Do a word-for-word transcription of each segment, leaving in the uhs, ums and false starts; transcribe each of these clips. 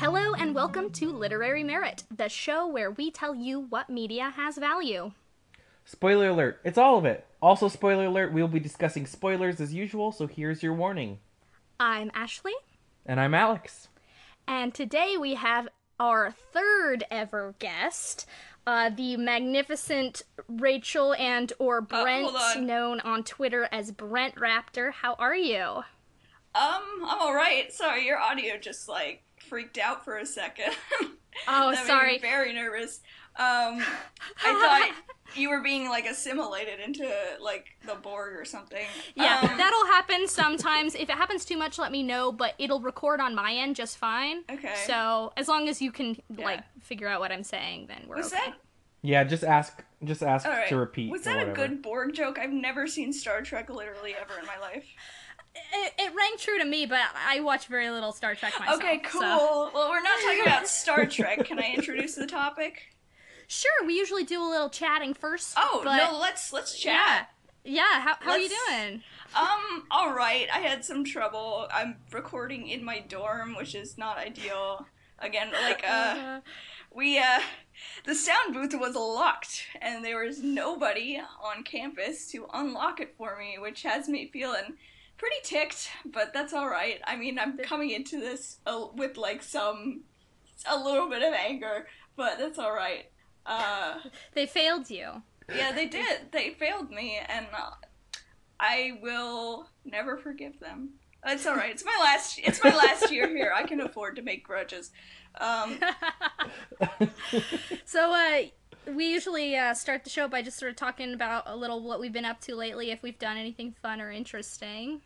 Hello and welcome to Literary Merit, the show where we tell you what media has value. Spoiler alert, it's all of it. Also, spoiler alert, we'll be discussing spoilers as usual, so here's your warning. I'm Ashley. And I'm Alex. And today we have our third ever guest, uh, the magnificent Rachel and or Brent, uh, known on Twitter as Brent Raptor. How are you? Um, I'm alright. Sorry, your audio just, like, freaked out for a second. Oh, that sorry. Made me very nervous. Um, I thought you were being, like, assimilated into, like, the Borg or something. Yeah, um, that'll happen sometimes. If it happens too much, let me know, but it'll record on my end just fine. Okay. So, as long as you can, yeah. like, figure out what I'm saying, then we're Was okay. That- Yeah, just ask Just ask right. to repeat. Was that a good Borg joke? I've never seen Star Trek literally ever in my life. It, it rang true to me, but I watch very little Star Trek myself. Okay, cool. So. Well, we're not talking about Star Trek. Can I introduce the topic? Sure. We usually do a little chatting first. Oh, but... no, let's let's chat. Yeah, yeah. How how let's... are you doing? Um, all right. I had some trouble. I'm recording in my dorm, which is not ideal. Again, like, uh, uh... we, uh, the sound booth was locked, and there was nobody on campus to unlock it for me, which has me feeling... pretty ticked, but that's all right. I mean, I'm coming into this uh, with, like, some, a little bit of anger, but that's all right. Uh, they failed you. Yeah, they did. They failed me, and uh, I will never forgive them. It's all right. It's my last, it's my last year here. I can afford to make grudges. Um. So, uh... we usually uh, start the show by just sort of talking about a little what we've been up to lately, if we've done anything fun or interesting.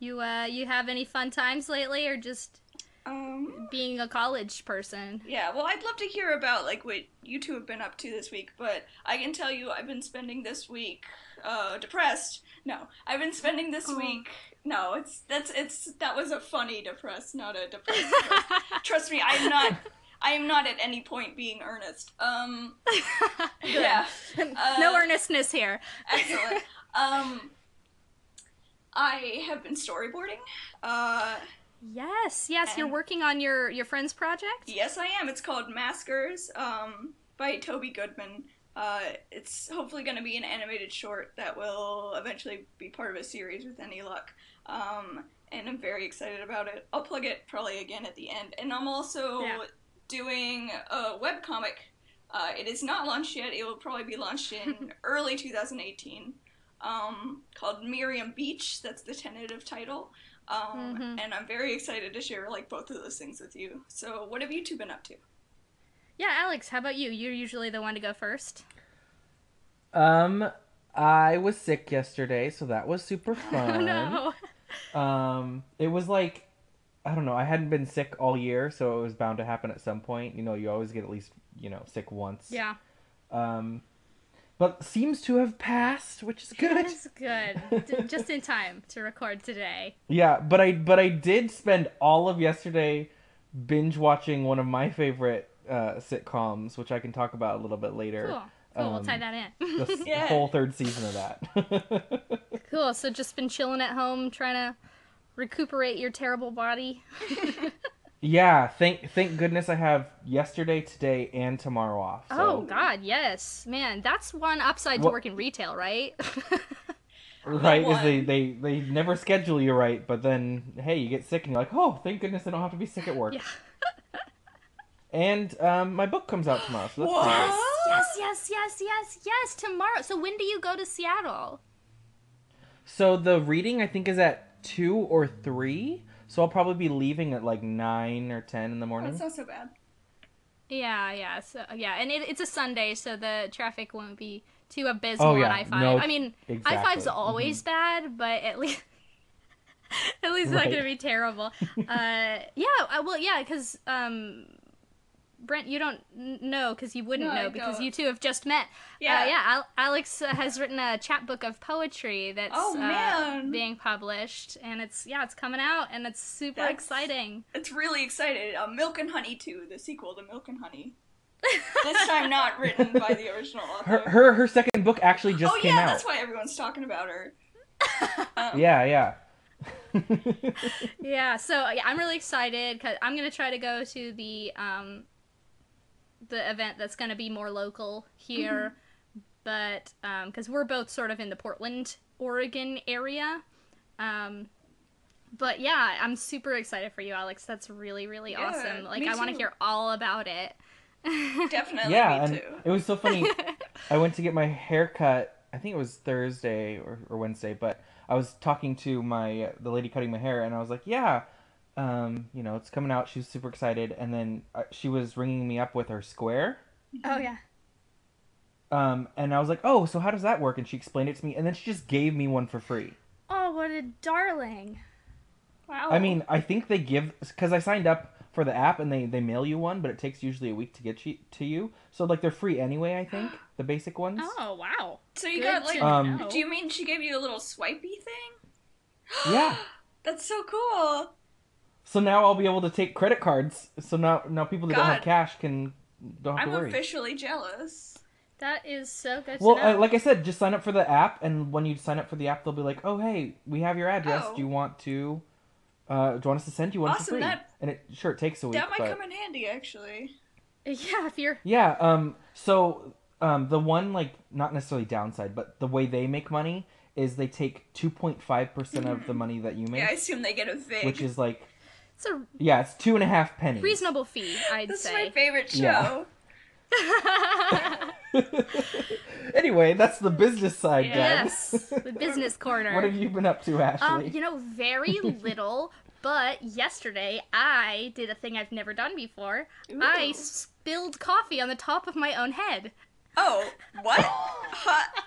You uh, you have any fun times lately, or just um, being a college person? Yeah, well, I'd love to hear about, like, what you two have been up to this week, but I can tell you I've been spending this week uh, depressed. No, I've been spending this oh. week... No, it's that's it's that was a funny depressed, not a depressed. Trust me, I'm not... I am not at any point being earnest. Um, yeah. Uh, no earnestness here. Excellent. Um, I have been storyboarding. Uh, yes, yes. You're working on your, your friend's project? Yes, I am. It's called Maskers um, by Toby Goodman. Uh, it's hopefully going to be an animated short that will eventually be part of a series with any luck. Um, and I'm very excited about it. I'll plug it probably again at the end. And I'm also... Yeah. doing a webcomic. Uh, it is not launched yet. It will probably be launched in early two thousand eighteen, um, called Miriam Beach. That's the tentative title. Um, mm-hmm. And I'm very excited to share, like, both of those things with you. So what have you two been up to? Yeah, Alex, how about you? You're usually the one to go first. Um, I was sick yesterday, so that was super fun. Oh, no. Um, it was like, I don't know, I hadn't been sick all year, so it was bound to happen at some point. You know, you always get at least, you know, sick once. Yeah. Um, but seems to have passed, which is good. It is good. Just in time to record today. Yeah, but I but I did spend all of yesterday binge-watching one of my favorite uh, sitcoms, which I can talk about a little bit later. Cool. Cool, um, we'll tie that in. the, yeah. the whole third season of that. Cool, so just been chilling at home, trying to... recuperate your terrible body. Yeah, thank thank goodness I have yesterday, today, and tomorrow off. So. Oh, God, yes. Man, that's one upside well, to work in retail, right? Right, is they, they, they never schedule you right, but then, hey, you get sick and you're like, oh, thank goodness I don't have to be sick at work. Yeah. And um, my book comes out tomorrow, so that's what? Nice. Yes, yes, yes, yes, yes, tomorrow. So when do you go to Seattle? So the reading, I think, is at two or three, so I'll probably be leaving at like nine or ten in the morning. That's oh, not so bad. Yeah, yeah, so yeah, and it, it's a Sunday, so the traffic won't be too abysmal oh, yeah. on I five. No, I mean, exactly. I five's always mm-hmm. bad, but at least at least it's right. not gonna be terrible. uh, yeah, I, well, yeah, because um, Brent, you don't know because you wouldn't no, know I because don't. You two have just met. Yeah, uh, yeah. Al- Alex uh, has written a chapbook of poetry that's oh, man. Uh, being published, and it's yeah, it's coming out, and it's super that's, exciting. It's really excited. Uh, Milk and Honey two, the sequel to Milk and Honey. This time, not written by the original author. Her her, her second book actually just oh, came yeah, out. Oh yeah, that's why everyone's talking about her. um, yeah, yeah. Yeah, so yeah, I'm really excited because I'm gonna try to go to the um the event that's gonna be more local here, mm-hmm. but um because we're both sort of in the Portland, Oregon area, um but yeah, I'm super excited for you, Alex. That's really really yeah, awesome. Like, I want to hear all about it. Definitely. Yeah, me too. It was so funny. I went to get my hair cut. I think it was Thursday or, or Wednesday, but I was talking to my the lady cutting my hair, and I was like, yeah, um, you know, it's coming out. She was super excited, and then uh, she was ringing me up with her square. Oh, yeah. Um, and I was like, oh, so how does that work? And she explained it to me, and then she just gave me one for free. Oh, what a darling. Wow. I mean, I think they give, because I signed up for the app, and they, they mail you one, but it takes usually a week to get you, to you. So, like, they're free anyway, I think, the basic ones. Oh, wow. So you Good got, like, um, do you mean she gave you a little swipey thing? Yeah. That's so cool. So now I'll be able to take credit cards. So now now people that God. don't have cash can, don't have I'm to worry. I'm officially jealous. That is so good well, to know. Well, uh, like I said, just sign up for the app, and when you sign up for the app, they'll be like, oh, hey, we have your address. Oh. Do you want to... Uh, do you want us to send you one awesome, for free? That, and it sure it takes a week. That might but... come in handy, actually. Yeah, if you're. Yeah. Um. So, um, the one like not necessarily downside, but the way they make money is they take two point five percent of the money that you make. Yeah, I assume they get a vig. Which is like. It's a. Yeah, it's two and a half pennies. Reasonable fee, I'd this say. This is my favorite show. Yeah. Anyway, that's the business side, yes. guys. Yes, the business corner. What have you been up to, Ashley? Um, you know, very little, but yesterday I did a thing I've never done before. Ooh. I spilled coffee on the top of my own head. Oh, what? Huh?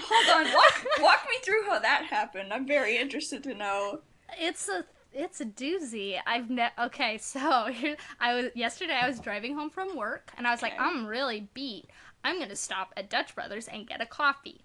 Hold on, walk, walk me through how that happened. I'm very interested to know. It's a It's a doozy. I've ne- okay, so here, I was yesterday I was driving home from work, and I was okay. like, I'm really beat. I'm going to stop at Dutch Brothers and get a coffee.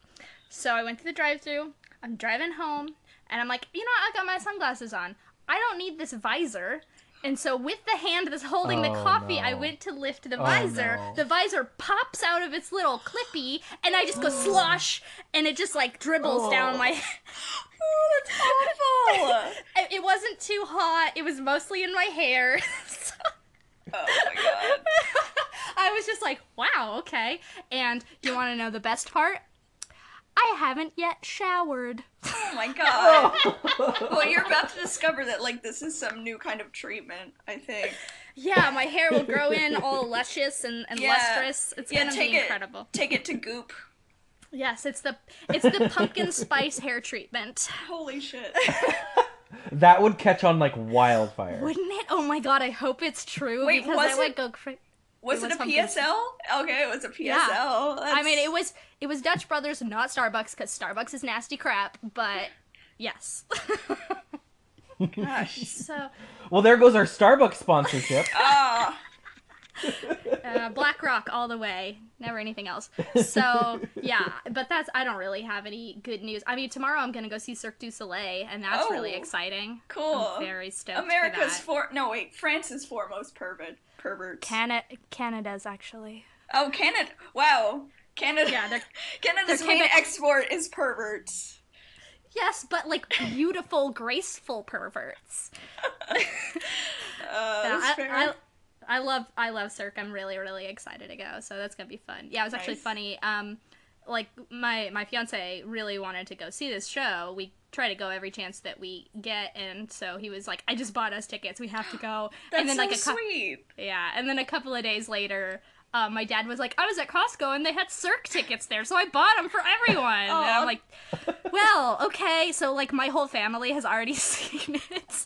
So I went to the drive-thru. I'm driving home, and I'm like, you know, I got my sunglasses on. I don't need this visor. And so with the hand that's holding oh, the coffee, no. I went to lift the oh, visor. No. The visor pops out of its little clippy, and I just go slosh, and it just, like, dribbles oh. down my head. Oh, that's awful! It wasn't too hot. It was mostly in my hair. So... Oh, my God. I was just like, wow, okay. And you want to know the best part? I haven't yet showered. Oh, my God. Oh. Well, you're about to discover that, like, this is some new kind of treatment, I think. Yeah, my hair will grow in all luscious and, and yeah. lustrous. It's yeah, going to be it, incredible. Take it to Goop. Yes, it's the it's the pumpkin spice hair treatment. Holy shit. That would catch on like wildfire. Wouldn't it? Oh my God, I hope it's true. Wait, because was I would it, go crazy. Was it, it was a P S L? Sp- okay, it was a P S L. Yeah. I mean, it was it was Dutch Brothers, not Starbucks, because Starbucks is nasty crap, but yes. Gosh. So well, there goes our Starbucks sponsorship. Oh. uh, Black Rock all the way, never anything else. So yeah, but that's I don't really have any good news. I mean, tomorrow I'm gonna go see Cirque du Soleil, and that's oh, really exciting. Cool, I'm very stoked. America's for, for no wait, France's foremost pervert perverts. Canada, Canada's actually. Oh, Canada! Wow, Canada. Yeah, Canada's main Canada- export is perverts. Yes, but, like, beautiful, graceful perverts. uh, that's I, fair. I, I love I love Cirque. I'm really, really excited to go, so that's going to be fun. Yeah, it was nice. Actually funny. Um, like, my, my fiancé really wanted to go see this show. We try to go every chance that we get, and so he was like, I just bought us tickets. We have to go. That's and then, so like, a co- sweet. Yeah, and then a couple of days later... Um, my dad was like, I was at Costco and they had Cirque tickets there, so I bought them for everyone. And I'm like, well, okay, so, like, my whole family has already seen it.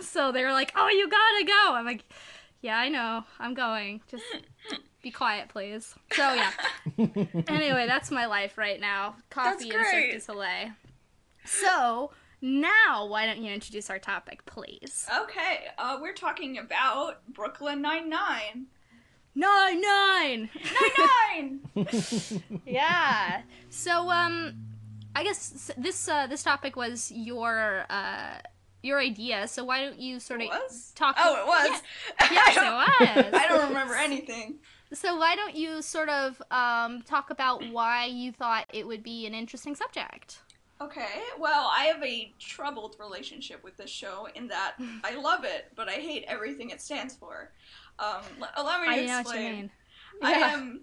So they were like, oh, you gotta go. I'm like, yeah, I know. I'm going. Just be quiet, please. So, yeah. Anyway, that's my life right now. Coffee and Cirque du Soleil. So, now, why don't you introduce our topic, please? Okay. Uh, we're talking about Brooklyn Nine-Nine. Nine nine nine nine. Yeah. So, um, I guess this uh, this topic was your uh, your idea. So why don't you sort of was? talk? Oh, it was. Yeah. Yes, it was. I don't remember anything. So why don't you sort of um, talk about why you thought it would be an interesting subject? Okay, well, I have a troubled relationship with this show in that I love it, but I hate everything it stands for. Um, allow me to I explain. Know what you mean. Yeah. I am,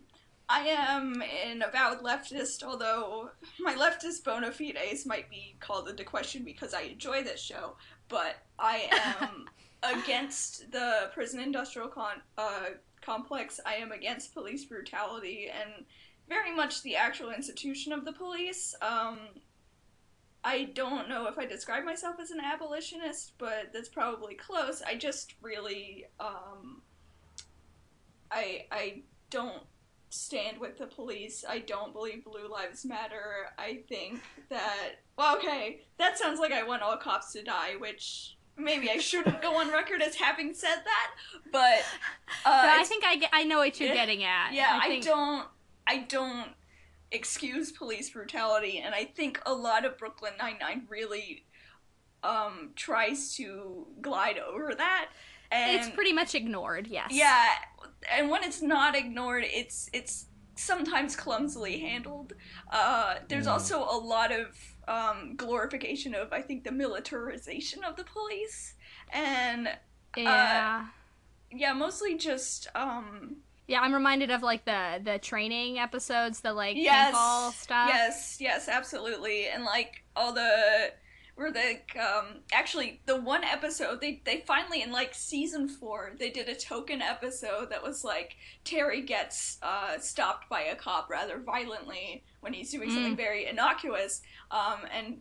I am an avowed leftist, although my leftist bona fides might be called into question because I enjoy this show, but I am against the prison industrial con- uh, complex. I am against police brutality and very much the actual institution of the police. Um, I don't know if I describe myself as an abolitionist, but that's probably close. I just really, um, I, I don't stand with the police. I don't believe Blue Lives Matter. I think that, well, okay, that sounds like I want all cops to die, which maybe I shouldn't go on record as having said that, but... Uh, but I think I, get, I know what you're it, getting at. Yeah, I, I think... don't, I don't... excuse police brutality, and I think a lot of Brooklyn Nine-Nine really um, tries to glide over that. And it's pretty much ignored, yes. Yeah, and when it's not ignored, it's it's sometimes clumsily handled. Uh, there's mm. also a lot of um, glorification of, I think, the militarization of the police, and yeah, uh, yeah, mostly just. Um, Yeah, I'm reminded of, like, the, the training episodes, the, like, yes, paintball stuff. Yes, yes, absolutely. And, like, all the, or the, um, actually, the one episode, they, they finally, in, like, season four, they did a token episode that was, like, Terry gets uh, stopped by a cop rather violently when he's doing mm. something very innocuous. Um, and,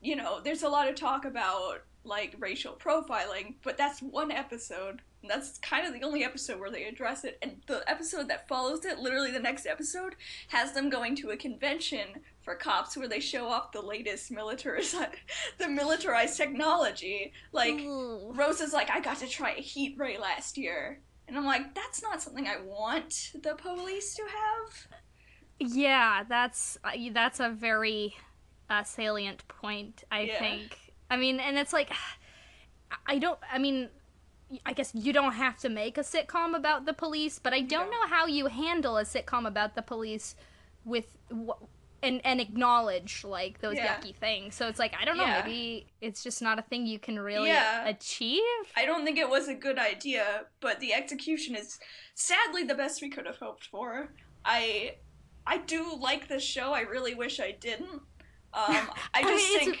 you know, there's a lot of talk about, like, racial profiling, but that's one episode. That's kind of the only episode where they address it, and the episode that follows it, literally the next episode, has them going to a convention for cops where they show off the latest militarized, the militarized technology. Like, ooh. Rosa's like, I got to try a heat ray last year, and I'm like, that's not something I want the police to have. Yeah, that's that's a very uh, salient point, I yeah. think. I mean, and it's like, I don't. I mean. I guess you don't have to make a sitcom about the police, but I don't yeah. know how you handle a sitcom about the police with and and acknowledge, like, those yeah. yucky things. So it's like, I don't know, yeah. maybe it's just not a thing you can really yeah. achieve? I don't think it was a good idea, but the execution is sadly the best we could have hoped for. I I do like this show. I really wish I didn't. Um, I just I mean, think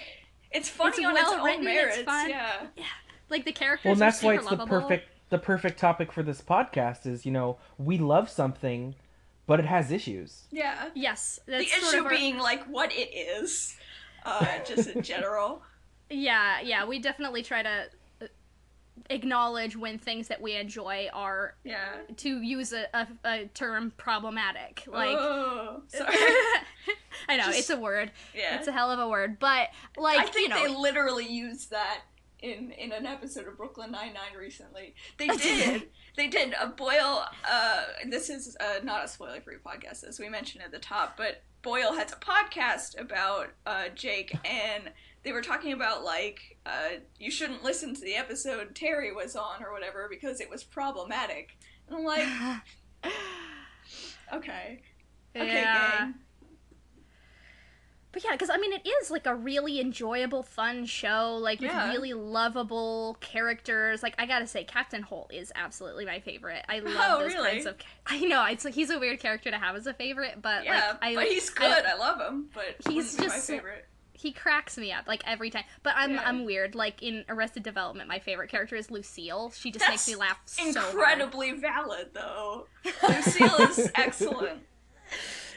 it's, it's funny it's on well its own written, merits. It's fun. Yeah. yeah. Like, the characters well, and that's are why it's lovable. the perfect the perfect topic for this podcast is, you know, we love something, but it has issues. Yeah. Yes. That's the issue our... being, like, what it is, uh, just in general. Yeah, yeah, we definitely try to acknowledge when things that we enjoy are, yeah. to use a, a, a term, problematic. Like, oh, sorry. I know, just, it's a word. Yeah. It's a hell of a word, but, like, I think you know, they literally use that. In, in an episode of Brooklyn Nine-Nine recently. They did. they did. A Boyle, uh, this is uh, not a spoiler-free podcast, as we mentioned at the top, but Boyle has a podcast about uh, Jake, and they were talking about, like, uh, you shouldn't listen to the episode Terry was on or whatever because it was problematic. And I'm like, okay. Okay, yeah. gang. But yeah, because, I mean, it is, like, a really enjoyable, fun show, like, with yeah. really lovable characters. Like, I gotta say, Captain Holt is absolutely my favorite. I love oh, those really? kinds of... I know, it's like, he's a weird character to have as a favorite, but, yeah, like... Yeah, but he's good, I, I love him, but he's just, my favorite. He cracks me up, like, every time. But I'm yeah. I'm weird. Like, in Arrested Development, my favorite character is Lucille. She just That's makes me laugh so incredibly hard. valid, though. Lucille is excellent.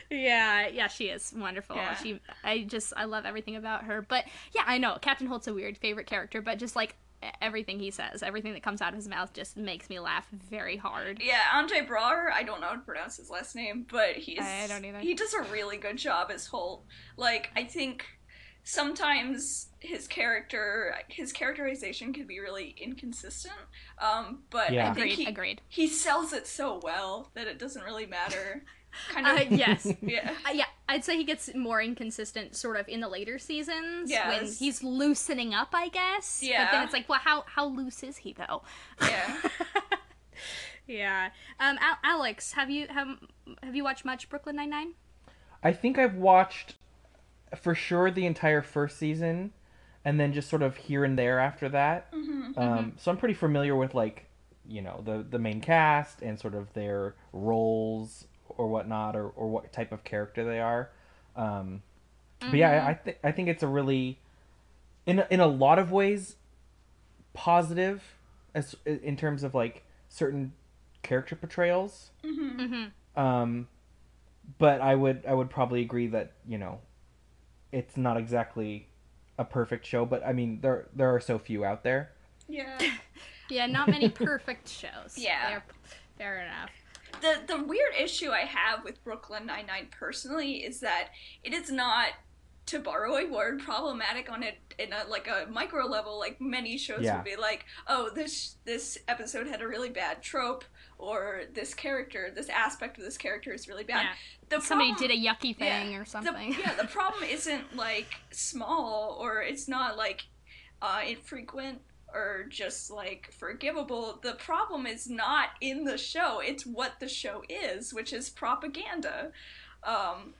Yeah, yeah, she is wonderful. Yeah. She, I just, I love everything about her. But, yeah, I know, Captain Holt's a weird favorite character, but just, like, everything he says, everything that comes out of his mouth just makes me laugh very hard. Yeah, Andre Braugher, I don't know how to pronounce his last name, but he's... I don't either. He does a really good job as Holt. Like, I think sometimes his character, his characterization can be really inconsistent, um, but yeah. I think agreed, he, agreed. he sells it so well that it doesn't really matter... Kind of. Uh, yes. yeah. Uh, yeah. I'd say he gets more inconsistent sort of in the later seasons yes. when he's loosening up, I guess. Yeah. But then it's like, well, how, how loose is he, though? Yeah. yeah. Um, Al- Alex, have you have, have you watched much Brooklyn Nine-Nine? I think I've watched for sure the entire first season, and then just sort of here and there after that. Mm-hmm, um, mm-hmm. So I'm pretty familiar with, like, you know, the, the main cast and sort of their roles or whatnot, or, or what type of character they are. Um, mm-hmm. But yeah, I, I, th- I think it's a really, in a, in a lot of ways, positive as in terms of, like, certain character portrayals. Mm-hmm, mm-hmm. Um, but I would, I would probably agree that, you know, it's not exactly a perfect show, but I mean, there, there are so few out there. Yeah. Yeah. Not many perfect shows. Yeah. They're, fair enough. The the weird issue I have with Brooklyn Nine-Nine personally is that it is not, to borrow a word, problematic on it in a, like, a micro level. Like, many shows yeah. would be like, oh, this this episode had a really bad trope, or this character, this aspect of this character is really bad. Yeah. The Somebody problem, did a yucky thing yeah, or something. The, yeah, the problem isn't, like, small, or it's not, like, uh, infrequent, or just, like, forgivable. The problem is not in the show. It's what the show is, which is propaganda. Um,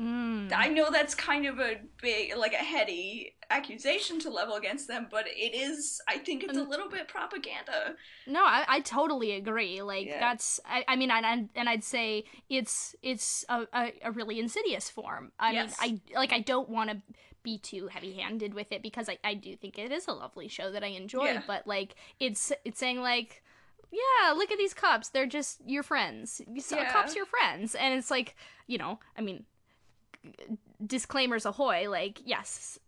mm. I know that's kind of a big, like, a heady accusation to level against them, but it is, I think it's a little bit propaganda. No, I, I totally agree. Like, yeah. that's, I, I mean, and, and I'd say it's it's a, a, a really insidious form. I yes. mean, I, like, I don't want to be too heavy-handed with it, because I, I do think it is a lovely show that I enjoy, yeah. but, like, it's it's saying, like, yeah, look at these cops, they're just your friends. So, yeah. Cops, your friends. And it's like, you know, I mean, disclaimers ahoy, like, yes,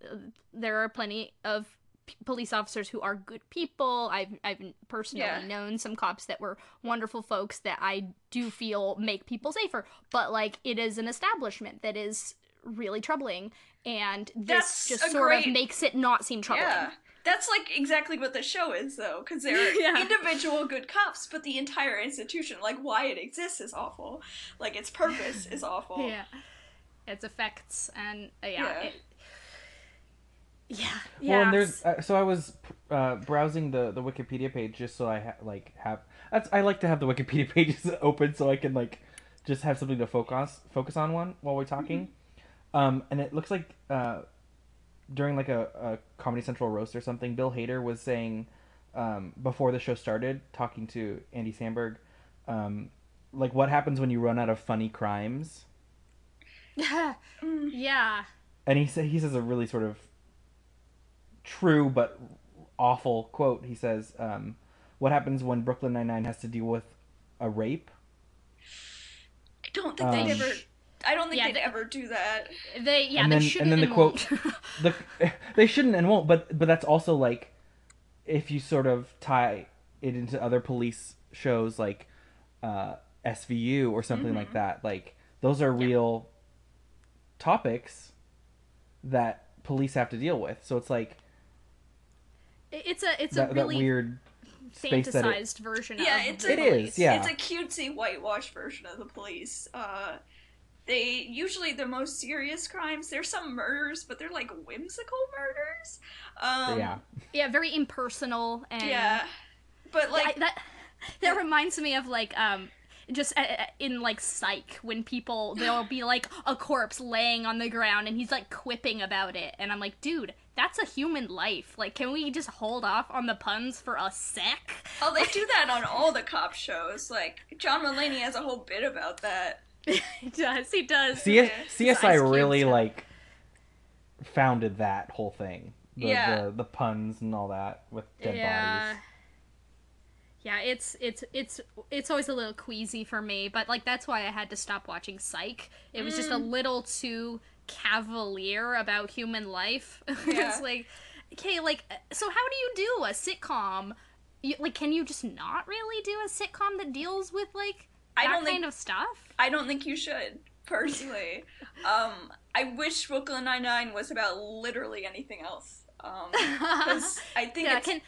there are plenty of p- police officers who are good people. I've, I've personally yeah. known some cops that were wonderful folks that I do feel make people safer, but, like, it is an establishment that is really troubling, and this that's just sort great... of makes it not seem troubling. Yeah. That's, like, exactly what the show is, though, because they're yeah. individual good cops, but the entire institution, like, why it exists is awful. Like, its purpose is awful. Yeah. Its effects, and, uh, yeah. Yeah. It... yeah. Well, yeah. and there's, uh, so I was uh, browsing the, the Wikipedia page just so I, ha- like, have, that's, I like to have the Wikipedia pages open so I can, like, just have something to focus, focus on one while we're talking. Mm-hmm. Um, and it looks like uh, during, like, a, a Comedy Central roast or something, Bill Hader was saying, um, before the show started, talking to Andy Samberg, um, like, what happens when you run out of funny crimes? Yeah. And he, sa- he says a really sort of true but awful quote. He says, um, what happens when Brooklyn Nine-Nine has to deal with a rape? I don't think um, they'd ever... I don't think yeah, they'd they, ever do that. They yeah, and then, they shouldn't and, then the and quote, won't. the, they shouldn't and won't, but but that's also, like, if you sort of tie it into other police shows, like uh, S V U or something mm-hmm. like that, like, those are yeah. real topics that police have to deal with. So it's like it's a it's that, a really weird fantasized it, version yeah, of it's a, it is, yeah. It's a cutesy whitewash version of the police. Uh They, usually the most serious crimes, there's some murders, but they're, like, whimsical murders. Um, yeah. Yeah, very impersonal. And yeah. But, like... Yeah, I, that that yeah. reminds me of, like, um, just uh, in, like, Psych, when people, there'll be, like, a corpse laying on the ground, and he's, like, quipping about it. And I'm like, dude, that's a human life. Like, can we just hold off on the puns for a sec? Oh, they do that on all the cop shows. Like, John Mulaney has a whole bit about that. He does, he does. C- CSI really, like, founded that whole thing. The, yeah. The, the puns and all that with dead yeah. bodies. Yeah, it's, it's, it's, it's always a little queasy for me, but, like, that's why I had to stop watching Psych. It was mm. just a little too cavalier about human life. Yeah. It's like, okay, like, so how do you do a sitcom? You, like, can you just not really do a sitcom that deals with, like, I that don't kind think, of stuff? I don't think you should, personally. um, I wish Brooklyn Nine-Nine was about literally anything else. Um, I think yeah, it's... Can,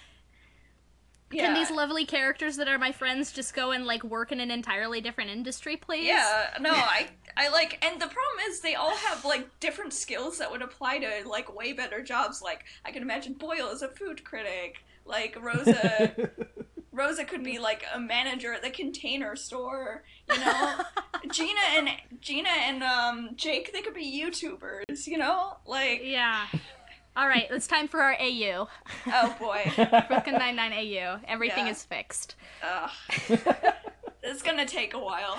yeah. can these lovely characters that are my friends just go and, like, work in an entirely different industry, please? Yeah, no, I, I like... And the problem is they all have, like, different skills that would apply to, like, way better jobs. Like, I can imagine Boyle as a food critic. Like, Rosa... Rosa could be like a manager at the Container Store, you know. Gina and Gina and um Jake, they could be YouTubers, you know, like. Yeah. All right, it's time for our A U. Oh boy, Brooklyn Nine-Nine A U. Everything yeah. is fixed. Ugh. It's gonna take a while.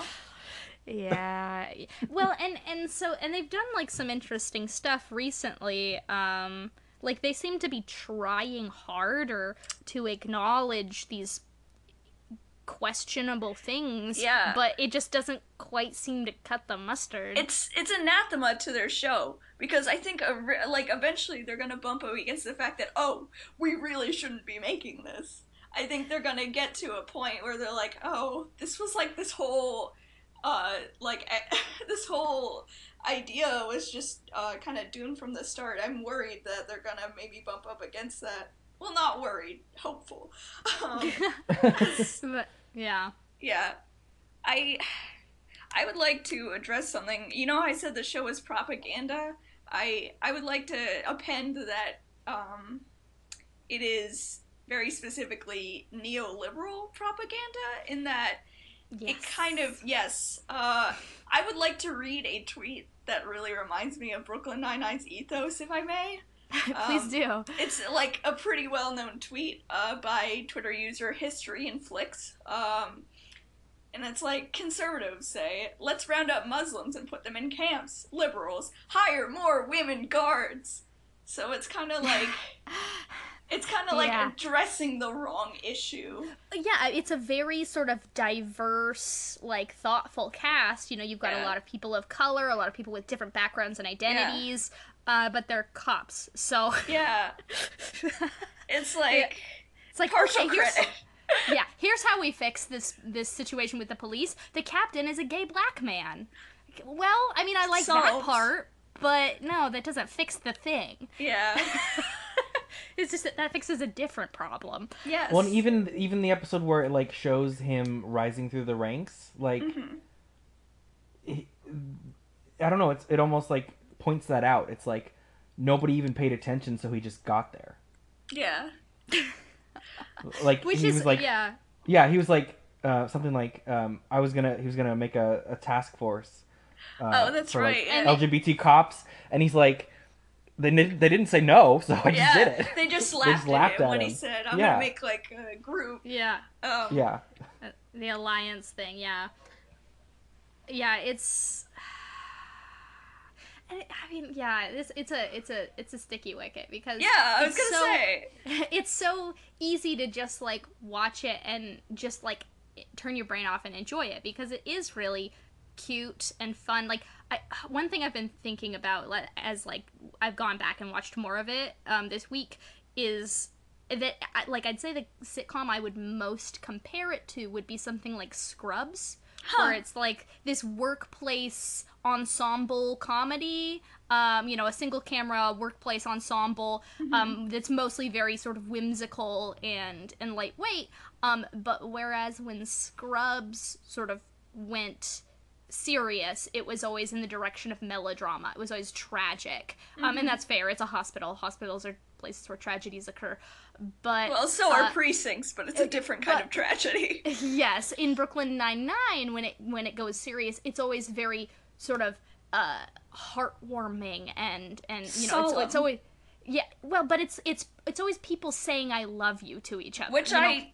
Yeah. Well, and and so and they've done like some interesting stuff recently. Um. Like, they seem to be trying harder to acknowledge these questionable things, yeah. but it just doesn't quite seem to cut the mustard. It's it's anathema to their show, because I think, a, like, eventually they're going to bump up against the fact that, oh, we really shouldn't be making this. I think they're going to get to a point where they're like, oh, this was, like, this whole, uh, like, this whole... idea was just uh, kind of doomed from the start. I'm worried that they're gonna maybe bump up against that. Well, not worried, hopeful. Um, but, yeah, yeah. I I would like to address something. You know, I said the show was propaganda. I I would like to append that um, it is very specifically neoliberal propaganda in that. Yes. It kind of, yes, uh, I would like to read a tweet that really reminds me of Brooklyn Nine-Nine's ethos, if I may. Please um, do. It's, like, a pretty well-known tweet uh, by Twitter user History and Flicks, um, and it's like, conservatives say, let's round up Muslims and put them in camps. Liberals, hire more women guards. So it's kind of like... It's kind of like yeah. addressing the wrong issue. Yeah, it's a very sort of diverse, like, thoughtful cast. You know, you've got yeah. a lot of people of color, a lot of people with different backgrounds and identities, yeah. uh, but they're cops, so... Yeah. It's like... Yeah. It's like, partial okay, here's, credit. Yeah, here's how we fix this, this situation with the police. The captain is a gay black man. Well, I mean, I like so, that part, but no, that doesn't fix the thing. Yeah. It's just that that fixes a different problem. Yes. Well, and even even the episode where it like shows him rising through the ranks, like mm-hmm. it, I don't know, it's it almost like points that out. It's like nobody even paid attention, so he just got there. Yeah. Like Which he is, was like yeah. Yeah, he was like uh, something like um, I was gonna he was gonna make a, a task force. Uh, oh, that's for, right. Like, and L G B T cops, and he's like. They they didn't say no, so I yeah, just did it. They just laughed, they just laughed at, at him when he said, I'm yeah. going to make, like, a group. Yeah. Um, yeah. The alliance thing, yeah. Yeah, it's... I mean, yeah, it's, it's a it's a, it's a sticky wicket, because... Yeah, I was going to so, say. It's so easy to just, like, watch it and just, like, turn your brain off and enjoy it, because it is really... cute and fun. Like, I, one thing I've been thinking about as, like, I've gone back and watched more of it um, this week is that, like, I'd say the sitcom I would most compare it to would be something like Scrubs, huh. where it's, like, this workplace ensemble comedy, um, you know, a single-camera workplace ensemble mm-hmm. um, that's mostly very sort of whimsical and, and lightweight, um, but whereas when Scrubs sort of went... serious, it was always in the direction of melodrama. It was always tragic. Mm-hmm. Um, and that's fair. It's a hospital. Hospitals are places where tragedies occur. But well, so uh, are precincts, but it's it, a different kind but, of tragedy. Yes. In Brooklyn Nine-Nine, when it when it goes serious, it's always very sort of uh, heartwarming and, and you know, it's, it's always... Yeah, well, but it's it's it's always people saying I love you to each other. Which you I... Know?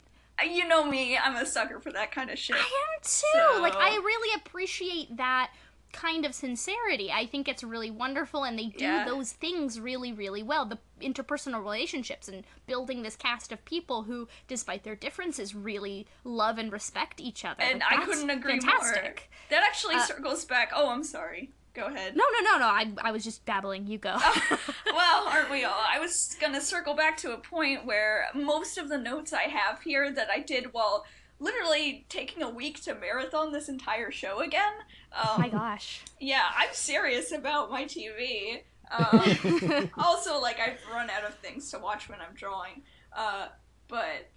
You know me, I'm a sucker for that kind of shit. I am too! So. Like, I really appreciate that kind of sincerity. I think it's really wonderful, and they do yeah. those things really, really well. The interpersonal relationships and building this cast of people who, despite their differences, really love and respect each other. And like, I couldn't agree fantastic. more. That actually uh, circles back. Oh, I'm sorry. Go ahead. No, no, no, no. I I was just babbling. You go. Oh, well, aren't we all? I was going to circle back to a point where most of the notes I have here that I did while literally taking a week to marathon this entire show again. Um, oh my gosh. Yeah, I'm serious about my T V. Um, also, like, I've run out of things to watch when I'm drawing. Uh, but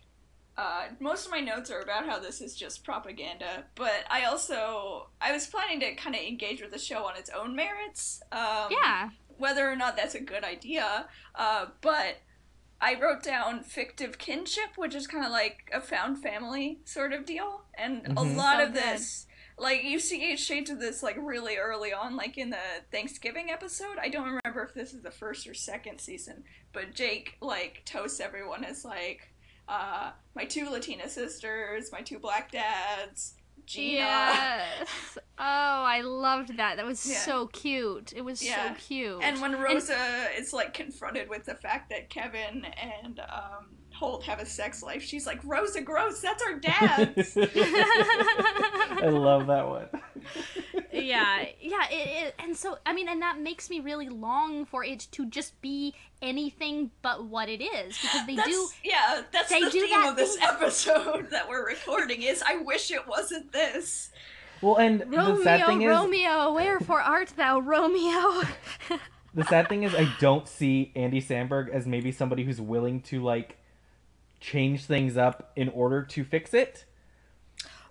uh, most of my notes are about how this is just propaganda, but I also, I was planning to kind of engage with the show on its own merits, um, yeah. whether or not that's a good idea, uh, but I wrote down fictive kinship, which is kind of like a found family sort of deal. And mm-hmm. a lot so of good. this, like, you see shades of this, like, really early on, like, in the Thanksgiving episode. I don't remember if this is the first or second season, but Jake, like, toasts everyone as, like, uh, my two Latina sisters, my two black dads, Gina. Yes. Oh, I loved that. That was yeah. so cute. It was yeah. so cute. And when Rosa and... is, like, confronted with the fact that Kevin and um, Holt have a sex life, she's like, Rosa, gross, that's our dads. I love that one. yeah. Yeah. It, it, and so, I mean, and that makes me really long for it to just be anything but what it is, because they that's, do yeah that's they the do theme that of this thing. Episode that we're recording is I wish it wasn't this. Well, and Romeo, the sad thing is, Romeo, wherefore art thou, Romeo? The sad thing is I don't see Andy Samberg as maybe somebody who's willing to, like, change things up in order to fix it.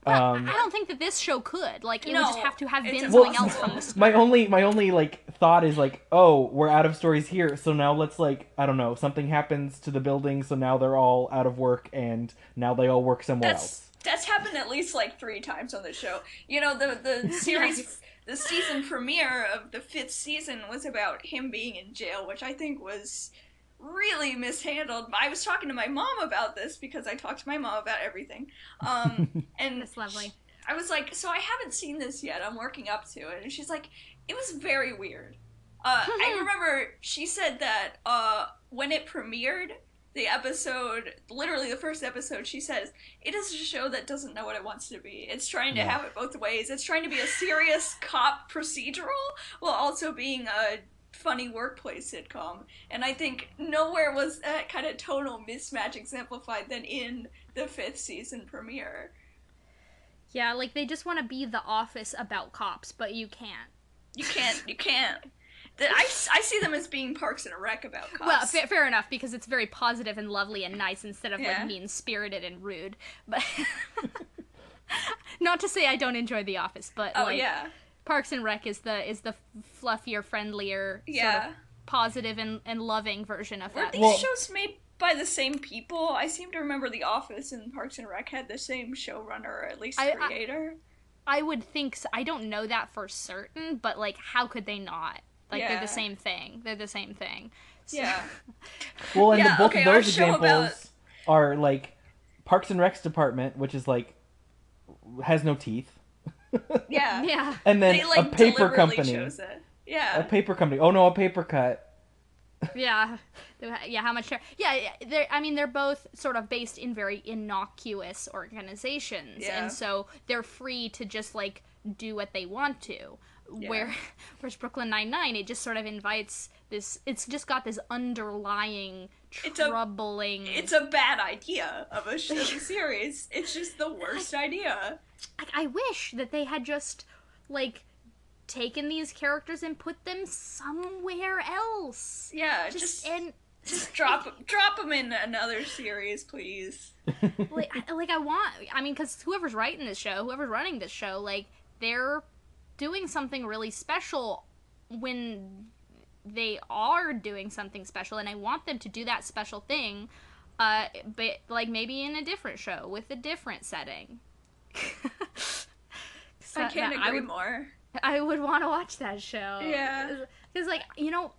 Well, um, I don't think that this show could. Like, it no, would just have to have been something well, else from the story. My only, my only, like, thought is, like, oh, we're out of stories here, so now let's, like, I don't know, something happens to the building, so now they're all out of work, and now they all work somewhere that's, else. That's happened at least, like, three times on the show. You know, the, the series, yes. the season premiere of the fifth season was about him being in jail, which I think was... really mishandled. I was talking to my mom about this because I talk to my mom about everything. Um, and That's lovely. I was like, so I haven't seen this yet. I'm working up to it. And she's like, it was very weird. Uh, I remember she said that uh, when it premiered, the episode, literally the first episode, she says, it is a show that doesn't know what it wants to be. It's trying to yeah. have it both ways. It's trying to be a serious cop procedural while also being a funny workplace sitcom, and I think nowhere was that kind of tonal mismatch exemplified than in the fifth season premiere. Yeah, like, they just want to be The Office about cops, but you can't. You can't, you can't. I, I see them as being Parks and Rec about cops. Well, fa- fair enough, because it's very positive and lovely and nice instead of, yeah. like, mean-spirited and rude, but... Not to say I don't enjoy The Office, but, oh, like... yeah. Parks and Rec is the is the fluffier, friendlier, yeah. sort of positive and, and loving version of that. Were these well, shows made by the same people? I seem to remember The Office and Parks and Rec had the same showrunner, or at least I, creator. I, I would think so. I don't know that for certain, but, like, how could they not? Like, yeah. they're the same thing. They're the same thing. So. Yeah. Well, and yeah, the both okay, of those examples about... are, like, Parks and Rec's department, which is, like, has no teeth. Yeah. Yeah. And then they, like, a paper company. Chose it. Yeah. A paper company. Oh no, a paper cut. Yeah. Yeah, how much? Ter- yeah, they I mean they're both sort of based in very innocuous organizations. Yeah. And so they're free to just, like, do what they want to. Yeah. Where whereas Brooklyn Nine-Nine, it just sort of invites this, it's just got this underlying it's troubling... A, it's a bad idea of a show series. It's just the worst idea. Like, I wish that they had just, like, taken these characters and put them somewhere else. Yeah, just... just and Just drop, drop them in another series, please. Like, I, like, I want... I mean, because whoever's writing this show, whoever's running this show, like, they're doing something really special when... they are doing something special, and I want them to do that special thing, uh, but, like, maybe in a different show with a different setting. So I can't agree I would, more. I would want to watch that show. Yeah. Because, like, you know,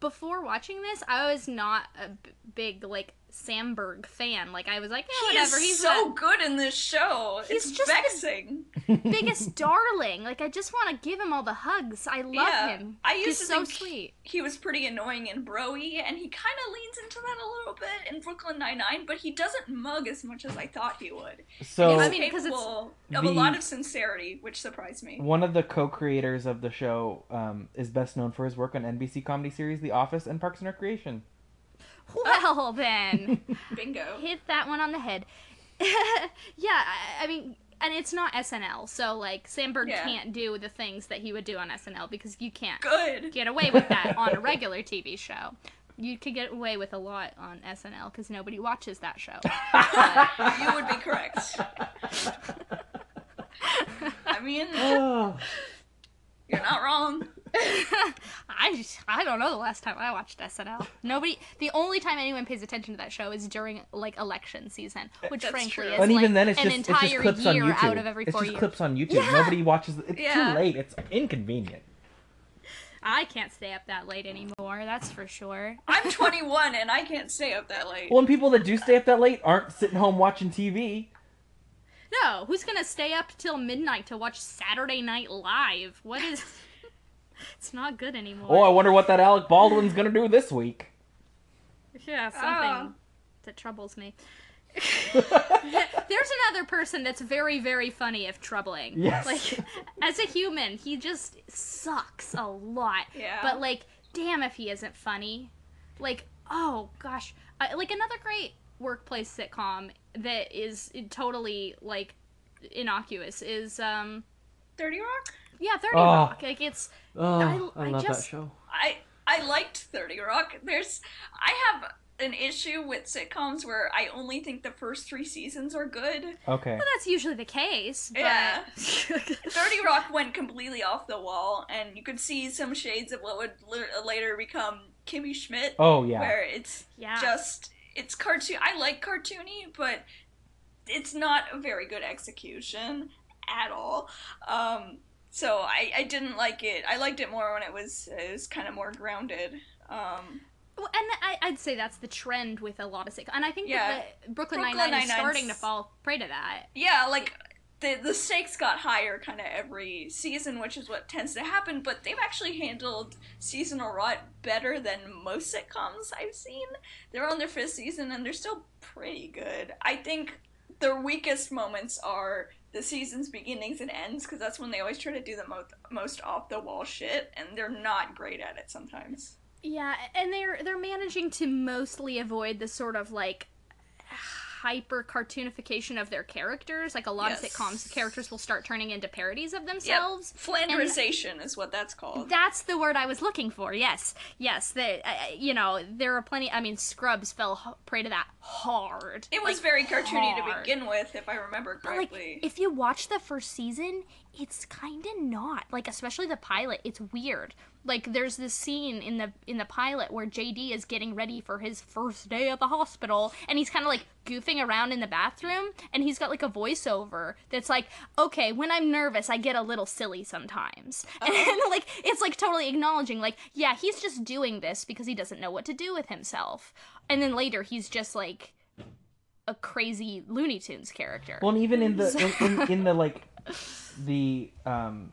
before watching this, I was not a big, like, Samberg fan. Like, I was like, yeah, he whatever. Is he's so a, good in this show. He's it's just vexing. The biggest darling. Like, I just want to give him all the hugs. I love yeah. him. I used he's to so think sweet. He was pretty annoying and bro-y, and he kind of leans into that a little bit in Brooklyn Nine-Nine, but he doesn't mug as much as I thought he would. So I mean, because it's of the, a lot of sincerity, which surprised me. One of the co-creators of the show um, is best known for his work on N B C comedy series The Office and Parks and Recreation. Well, then. Bingo. Hit that one on the head. Yeah, I, I mean, and it's not S N L, so, like, Samberg yeah. can't do the things that he would do on S N L, because you can't Good. get away with that on a regular T V show. You could get away with a lot on S N L, because nobody watches that show. But... you would be correct. I mean, you're not wrong. I just, I don't know the last time I watched S N L. Nobody, the only time anyone pays attention to that show is during like election season, which That's frankly true. Is and like even then, it's an just, entire it's just year out of every it's four years. It's just clips on YouTube. Yeah. Nobody watches. It's yeah. too late. It's inconvenient. I can't stay up that late anymore, that's for sure. I'm twenty-one and I can't stay up that late. Well, and people that do stay up that late aren't sitting home watching T V. No, who's gonna stay up till midnight to watch Saturday Night Live? What is... It's not good anymore. Oh, I wonder what that Alec Baldwin's gonna do this week. Yeah, something uh. that troubles me. There's another person that's very, very funny, if troubling. Yes. Like, as a human, he just sucks a lot. Yeah. But, like, damn if he isn't funny. Like, oh, gosh. Uh, like, another great workplace sitcom that is totally, like, innocuous is, um... thirty Rock? Yeah, thirty Rock. Like, it's... Oh, I, I, I love just, that show. I, I liked thirty Rock. There's... I have... an issue with sitcoms where I only think the first three seasons are good. Okay. Well, that's usually the case, but... Yeah. thirty Rock went completely off the wall, and you could see some shades of what would later become Kimmy Schmidt. Oh, yeah. Where it's yeah. just... It's cartoon... I like cartoony, but it's not a very good execution at all. Um, so I, I didn't like it. I liked it more when it was, it was kind of more grounded. Um... Well, and I, I'd say that's the trend with a lot of sitcoms. And I think yeah. that the Brooklyn, Brooklyn Nine-Nine Nine-Nine's... is starting to fall prey to that. Yeah, like, the the stakes got higher kind of every season, which is what tends to happen, but they've actually handled seasonal rot better than most sitcoms I've seen. They're on their fifth season, and they're still pretty good. I think their weakest moments are the season's beginnings and ends, because that's when they always try to do the mo- most off-the-wall shit, and they're not great at it sometimes. Yeah, and they're they're managing to mostly avoid the sort of, like, hyper-cartoonification of their characters. Like, a lot yes. of sitcoms, characters will start turning into parodies of themselves. Yep. Flanderization and is what that's called. That's the word I was looking for, yes. Yes, they, uh, you know, there are plenty... I mean, Scrubs fell prey to that hard. It was like, very cartoony hard. to begin with, if I remember correctly. But, like, if you watch the first season, it's kind of not. Like, especially the pilot, it's weird. Like, there's this scene in the in the pilot where J D is getting ready for his first day at the hospital, and he's kind of, like, goofing around in the bathroom, and he's got, like, a voiceover that's like, okay, when I'm nervous, I get a little silly sometimes. Uh-oh. And, like, it's, like, totally acknowledging, like, yeah, he's just doing this because he doesn't know what to do with himself. And then later, he's just, like, a crazy Looney Tunes character. Well, and even in the, in, in, in the like, the, um...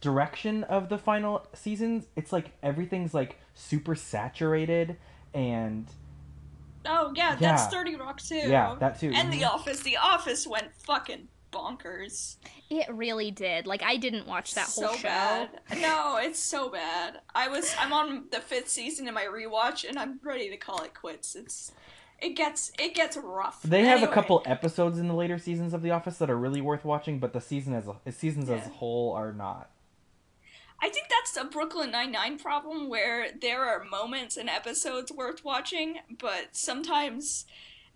direction of the final seasons, it's like everything's like super saturated and oh yeah, yeah. that's thirty Rock too. Yeah, that too. And mm-hmm. The Office. The Office went fucking bonkers. It really did. Like, I didn't watch that whole so show. Bad. No, it's so bad. I was I'm on the fifth season in my rewatch and I'm ready to call it quits. It's It gets it gets rough. They anyway. have a couple episodes in the later seasons of The Office that are really worth watching, but the season as a, seasons yeah. as a whole are not. I think that's a Brooklyn Nine-Nine problem, where there are moments and episodes worth watching, but sometimes,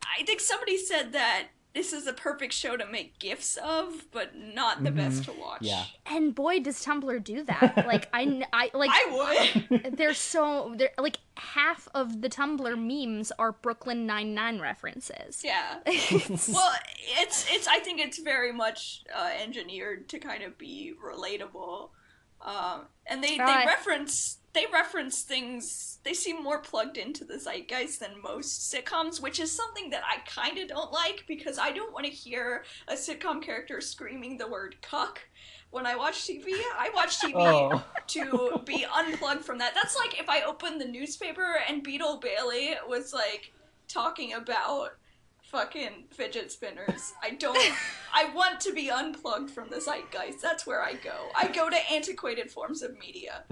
I think somebody said that this is a perfect show to make GIFs of, but not the mm-hmm. best to watch. Yeah. And boy, does Tumblr do that. Like, I, I, like, I would. There's so, there, like, half of the Tumblr memes are Brooklyn Nine-Nine references. Yeah. Well, it's, it's, I think it's very much uh, engineered to kind of be relatable. Um, and they, they uh, reference they reference things, they seem more plugged into the zeitgeist than most sitcoms, which is something that I kind of don't like, because I don't want to hear a sitcom character screaming the word cuck when I watch T V. I watch T V oh. to be unplugged from that. That's like if I opened the newspaper and Beetle Bailey was, like, talking about fucking fidget spinners. I don't... I want to be unplugged from the zeitgeist. That's where I go. I go to antiquated forms of media.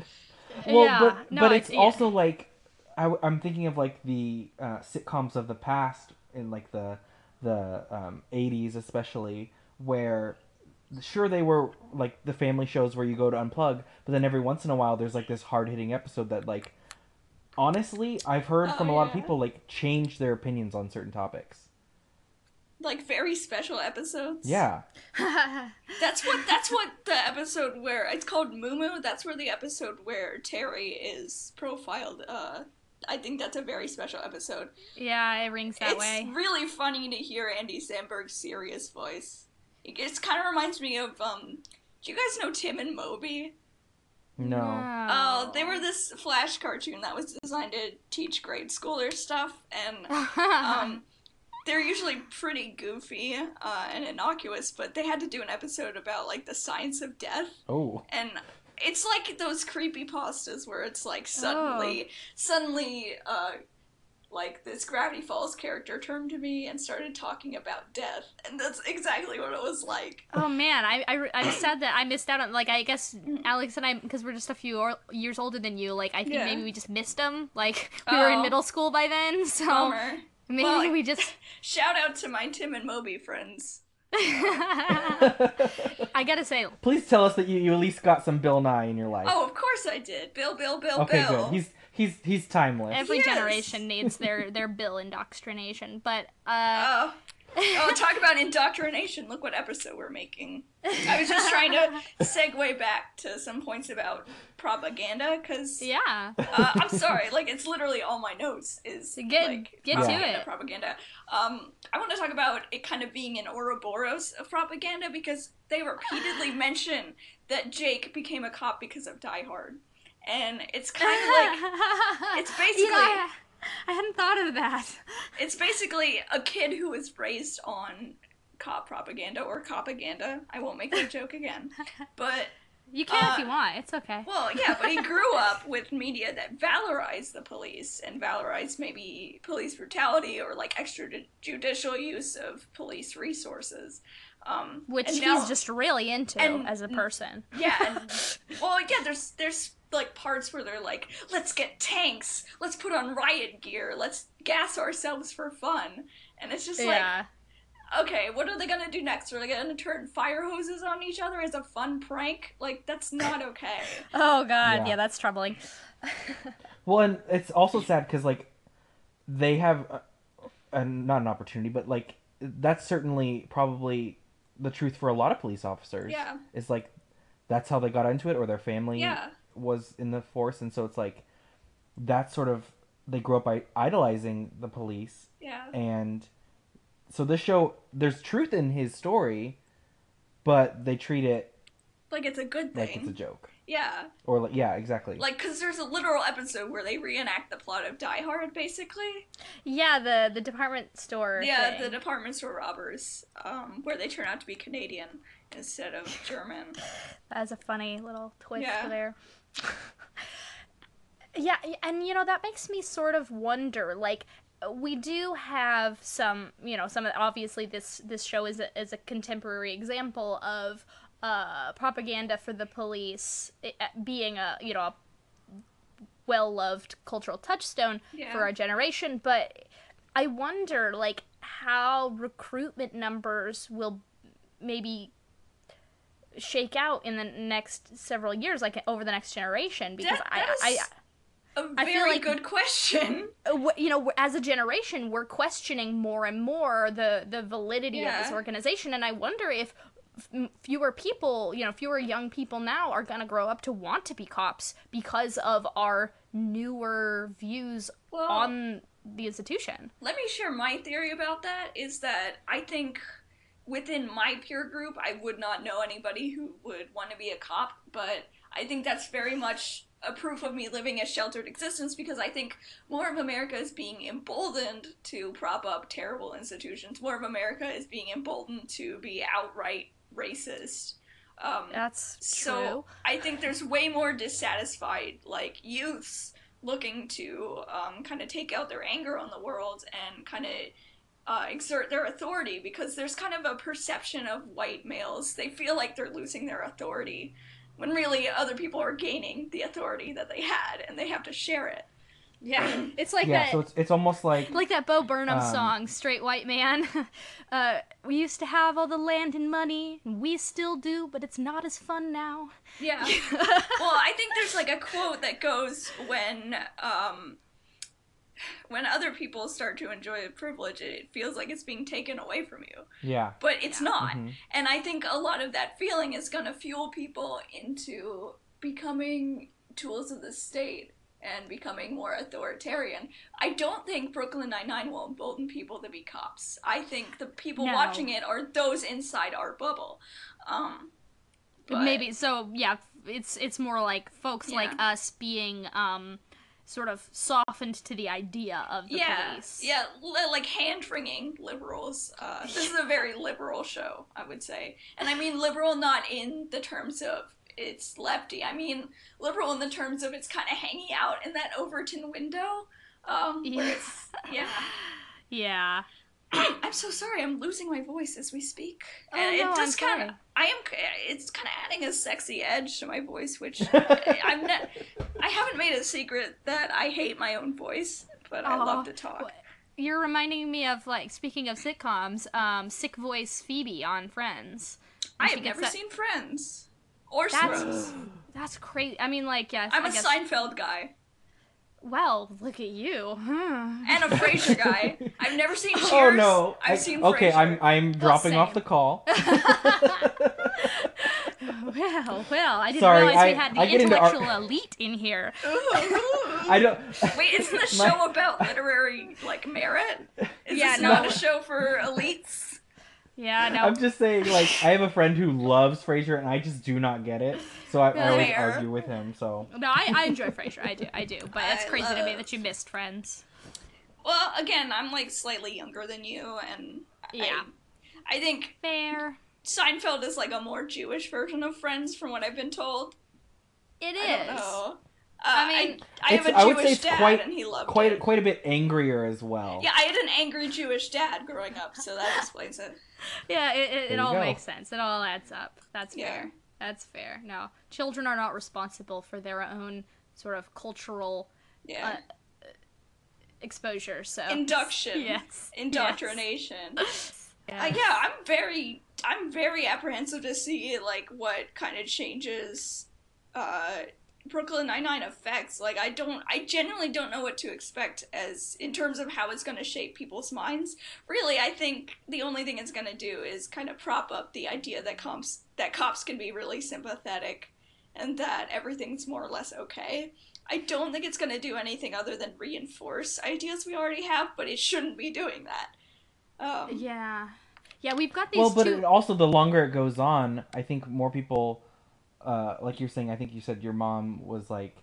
Well, yeah. but, no, but it's yeah. also, like... I, I'm thinking of, like, the uh, sitcoms of the past, in, like, the the um, eighties especially, where... Sure, they were, like, the family shows where you go to unplug, but then every once in a while there's, like, this hard-hitting episode that, like... Honestly, I've heard oh, from a yeah. lot of people, like, change their opinions on certain topics. like very special episodes. Yeah. that's what that's what the episode where it's called Mumu, that's where the episode where Terry is profiled. Uh I think that's a very special episode. Yeah, it rings that it's way. It's really funny to hear Andy Samberg's serious voice. It, it kind of reminds me of, um, do you guys know Tim and Moby? No. Oh, no. uh, they were this Flash cartoon that was designed to teach grade schoolers stuff, and um, they're usually pretty goofy uh, and innocuous, but they had to do an episode about, like, the science of death. Oh. And... it's like those creepypastas where it's like suddenly, oh. suddenly, uh, like this Gravity Falls character turned to me and started talking about death, and that's exactly what it was like. Oh man, I I I'm sad that I missed out on, like, I guess Alex and I, because we're just a few or, years older than you. Like I think yeah. maybe we just missed them. Like we oh. were in middle school by then, so Bummer. maybe well, we just shout out to my Tim and Moby friends. I gotta say, please tell us that you, you at least got some Bill Nye in your life. Oh, of course I did. Bill, Bill, Bill, okay, Bill. Good. He's he's he's timeless. Every yes. generation needs their their Bill indoctrination. But uh, oh, oh, talk about indoctrination! Look what episode we're making. I was just trying to segue back to some points about propaganda, because yeah, uh, I'm sorry, like it's literally all my notes is get like, get to it propaganda. Um, I want to talk about it kind of being an Ouroboros of propaganda, because they repeatedly mention that Jake became a cop because of Die Hard, and it's kind of like it's basically. Yeah. I hadn't thought of that. It's basically a kid who was raised on cop propaganda or copaganda. I won't make that joke again. But you can uh, if you want. It's okay. Well, yeah, but he grew up with media that valorized the police and valorized maybe police brutality or like extrajudicial use of police resources. Um, Which he's now, just really into and, as a person. Yeah. And, well, yeah, there's there's... like parts where they're like, let's get tanks, let's put on riot gear, let's gas ourselves for fun, and it's just yeah. like, okay, what are they gonna do next? Are they gonna turn fire hoses on each other as a fun prank? Like, that's not okay. Oh god, yeah, yeah, that's troubling. Well, and it's also sad because like they have a, a, not an opportunity, but like that's certainly probably the truth for a lot of police officers. Yeah, it's like that's how they got into it, or their family yeah was in the force, and so it's like that sort of they grew up by idolizing the police. Yeah. And so this show, there's truth in his story, but they treat it like it's a good thing, like it's a joke. Yeah. Or like, yeah, exactly. Like, because there's a literal episode where they reenact the plot of Die Hard, basically. Yeah, the the department store. Yeah, thing. The department store robbers, um, where they turn out to be Canadian instead of German. That's a funny little twist yeah. there. Yeah, and you know that makes me sort of wonder, like. We do have some, you know, some obviously this this show is a, is a contemporary example of uh, propaganda for the police being a, you know, a well-loved cultural touchstone yeah. for our generation, but I wonder, like, how recruitment numbers will maybe shake out in the next several years, like, over the next generation, because that, I... I, I A very I feel like, good question. You know, as a generation, we're questioning more and more the, the validity yeah. of this organization, and I wonder if f- fewer people, you know, fewer young people now are going to grow up to want to be cops because of our newer views well, on the institution. Let me share my theory about that, is that I think within my peer group, I would not know anybody who would want to be a cop, but I think that's very much... a proof of me living a sheltered existence, because I think more of America is being emboldened to prop up terrible institutions. More of America is being emboldened to be outright racist. Um, That's true. So I think there's way more dissatisfied, like, youths looking to um, kind of take out their anger on the world and kind of uh, exert their authority, because there's kind of a perception of white males. They feel like they're losing their authority, when really other people are gaining the authority that they had, and they have to share it. Yeah, it's like yeah, that. Yeah, so it's, it's almost like... like that Bo Burnham um, song, Straight White Man. uh, we used to have all the land and money, and we still do, but it's not as fun now. Yeah. Well, I think there's like a quote that goes when... Um, when other people start to enjoy the privilege, it feels like it's being taken away from you. Yeah. But it's yeah. not. Mm-hmm. And I think a lot of that feeling is going to fuel people into becoming tools of the state and becoming more authoritarian. I don't think Brooklyn Nine-Nine will embolden people to be cops. I think the people no. watching it are those inside our bubble. Um, but... Maybe. So, yeah, it's it's more like folks yeah. like us being... Um, sort of softened to the idea of the yeah, police. Yeah, li- like hand-wringing liberals. Uh, this is a very liberal show, I would say. And I mean liberal not in the terms of it's lefty. I mean liberal in the terms of it's kind of hanging out in that Overton window. Um, yeah. Where it's, yeah. yeah. I'm so sorry, I'm losing my voice as we speak. Oh, and it no, just kind of I am it's kind of adding a sexy edge to my voice, which I'm not I haven't made a secret that I hate my own voice, but oh, I love to talk. You're reminding me of, like, speaking of sitcoms, um sick voice Phoebe on Friends. I have never that... seen Friends or Scrubs. That's crazy. I mean, like, yes, I'm I a guess... Seinfeld guy. Well, look at you. Huh. And a Frasier guy. I've never seen Cheers. Oh, no. I've I, seen okay, Frasier. Okay, I'm I'm dropping well, off the call. Well, well, I didn't Sorry, realize I, we had the intellectual ar- elite in here. I don't... Wait, isn't the show my... about literary, like, merit? Is yeah, this no. not a show for elites? Yeah, no. I'm just saying, like, I have a friend who loves Frasier, and I just do not get it, so I Fair. always argue with him, so... No, I, I enjoy Frasier, I do, I do, but it's crazy love... to me that you missed Friends. Well, again, I'm, like, slightly younger than you, and... Yeah. I, I think... Fair. Seinfeld is, like, a more Jewish version of Friends, from what I've been told. It is. I don't know. Uh, I mean, I, I have a Jewish I would say it's dad, quite, and he loved quite, it. Quite a bit angrier as well. Yeah, I had an angry Jewish dad growing up, so that explains it. Yeah, it, it, it all go. makes sense. It all adds up. That's yeah. fair. That's fair. No, children are not responsible for their own sort of cultural yeah. uh, exposure. So induction, yes, indoctrination. Yes. Yes. Uh, yeah, I'm very, I'm very apprehensive to see, like, what kind of changes. Uh, Brooklyn Nine-Nine affects, like, I don't, I genuinely don't know what to expect as, in terms of how it's going to shape people's minds. Really, I think the only thing it's going to do is kind of prop up the idea that cops, that cops can be really sympathetic and that everything's more or less okay. I don't think it's going to do anything other than reinforce ideas we already have, but it shouldn't be doing that. Um, yeah. Yeah, we've got these Well, but two... it, also the longer it goes on, I think more people... Uh, like you're saying, I think you said your mom was like,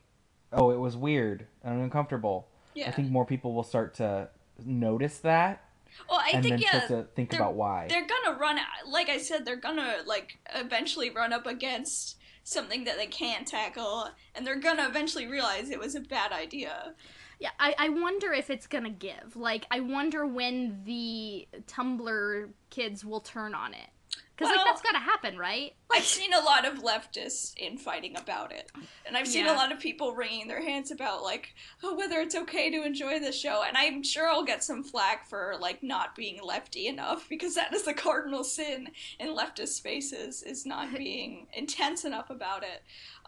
oh, it was weird and uncomfortable. Yeah. I think more people will start to notice that. Well, I and think, then yeah, start to think about why. They're gonna run, like I said, they're gonna, like, eventually run up against something that they can't tackle, and they're gonna eventually realize it was a bad idea. Yeah, I, I wonder if it's gonna give. Like, I wonder when the Tumblr kids will turn on it. Because, well, like, that's gotta happen, right? Like, I've seen a lot of leftists infighting about it. And I've seen yeah. a lot of people wringing their hands about, like, oh, whether it's okay to enjoy the show. And I'm sure I'll get some flack for, like, not being lefty enough, because that is the cardinal sin in leftist spaces, is not being intense enough about it.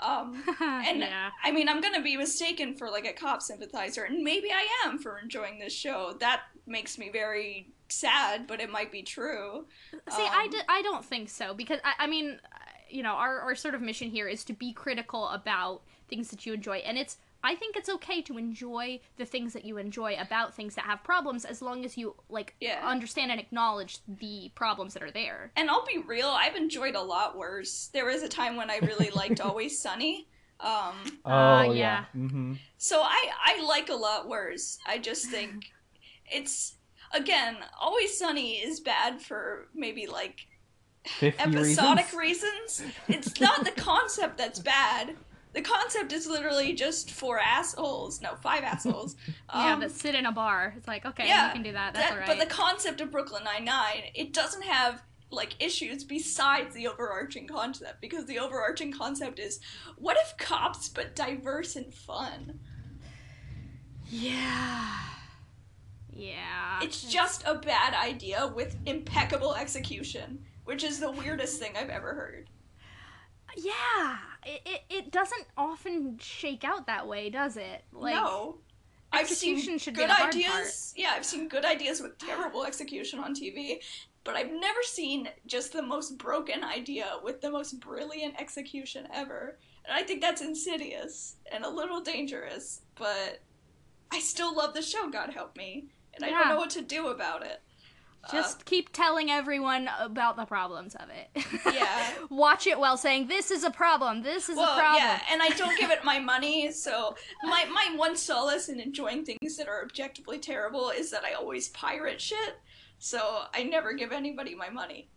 Um, and, yeah. I mean, I'm gonna be mistaken for, like, a cop sympathizer, and maybe I am for enjoying this show. That makes me very... sad, but it might be true. See, um, I, d- I don't think so, because, I, I mean, you know, our, our sort of mission here is to be critical about things that you enjoy, and it's, I think it's okay to enjoy the things that you enjoy about things that have problems, as long as you, like, yeah. understand and acknowledge the problems that are there. And I'll be real, I've enjoyed a lot worse. There was a time when I really liked Always Sunny. Um, oh, uh, yeah. yeah. Mm-hmm. So I, I like a lot worse. I just think it's... Again, Always Sunny is bad for maybe, like, episodic reasons. reasons. It's not the concept that's bad. The concept is literally just four assholes. No, five assholes. Um, yeah, that sit in a bar. It's like, okay, yeah, you can do that. That's that, all right. But the concept of Brooklyn Nine-Nine, it doesn't have... like, issues besides the overarching concept, because the overarching concept is, what if cops but diverse and fun? Yeah... Yeah. It's just a bad idea with impeccable execution, which is the weirdest thing I've ever heard. Yeah. It it, it doesn't often shake out that way, does it? Like, no. I've seen good ideas. Yeah, I've seen good ideas with terrible execution on T V, but I've never seen just the most broken idea with the most brilliant execution ever. And I think that's insidious and a little dangerous, but I still love the show, God help me. And I yeah. don't know what to do about it. Just uh, keep telling everyone about the problems of it. Yeah. Watch it while saying, this is a problem, this is well, a problem. Yeah, and I don't give it my money, so my, my one solace in enjoying things that are objectively terrible is that I always pirate shit, so I never give anybody my money.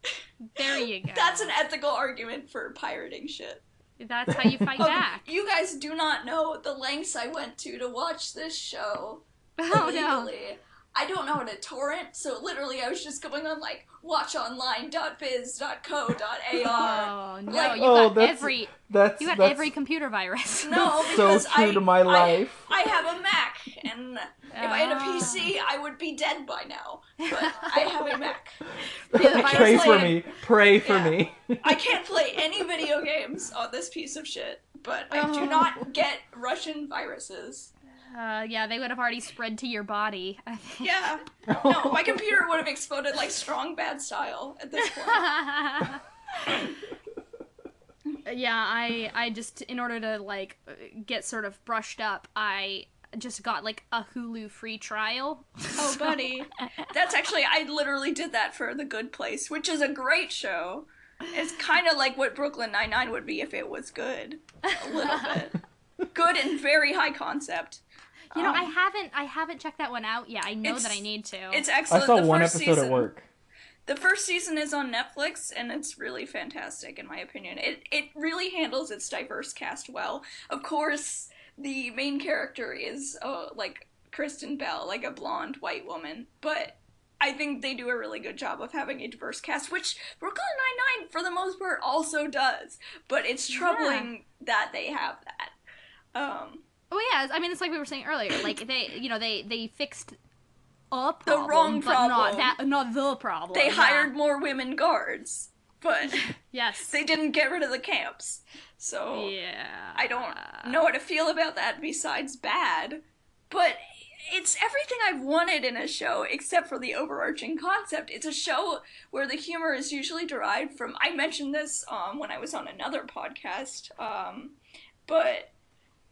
There you go. That's an ethical argument for pirating shit. That's how you fight um, back. You guys do not know the lengths I went to to watch this show. Oh, illegally. No. I don't know how to torrent, so literally I was just going on, like, watch online dot biz dot co dot a r. Oh, no, like, you oh, got that's, every that's, you got that's, every computer virus. No, because so true I, to my life. I, I have a Mac, and oh. if I had a P C, I would be dead by now. But I have a Mac. Pray for like, me. Pray for yeah, me. I can't play any video games on this piece of shit, but I oh. do not get Russian viruses. Uh, yeah, they would have already spread to your body. Yeah. No, my computer would have exploded like strong bad style at this point. Yeah, I I just, in order to, like, get sort of brushed up, I just got, like, a Hulu free trial. Oh, buddy. That's actually, I literally did that for The Good Place, which is a great show. It's kind of like what Brooklyn Nine-Nine would be if it was good. A little bit. Good and very high concept. You know, um, I haven't I haven't checked that one out yet. I know that I need to. It's excellent. I saw the one first episode season, at work. The first season is on Netflix, and it's really fantastic, in my opinion. It it really handles its diverse cast well. Of course, the main character is, oh, like, Kristen Bell, like a blonde white woman. But I think they do a really good job of having a diverse cast, which Brooklyn Nine-Nine, for the most part, also does. But it's troubling yeah. that they have that. Um... Oh yeah, I mean, it's like we were saying earlier. Like they, you know, they they fixed a problem, the wrong problem, but not that, not the problem. They yeah. hired more women guards, but yes, they didn't get rid of the camps. So yeah, I don't know how to feel about that besides bad. But it's everything I've wanted in a show except for the overarching concept. It's a show where the humor is usually derived from. I mentioned this um, when I was on another podcast, um, but.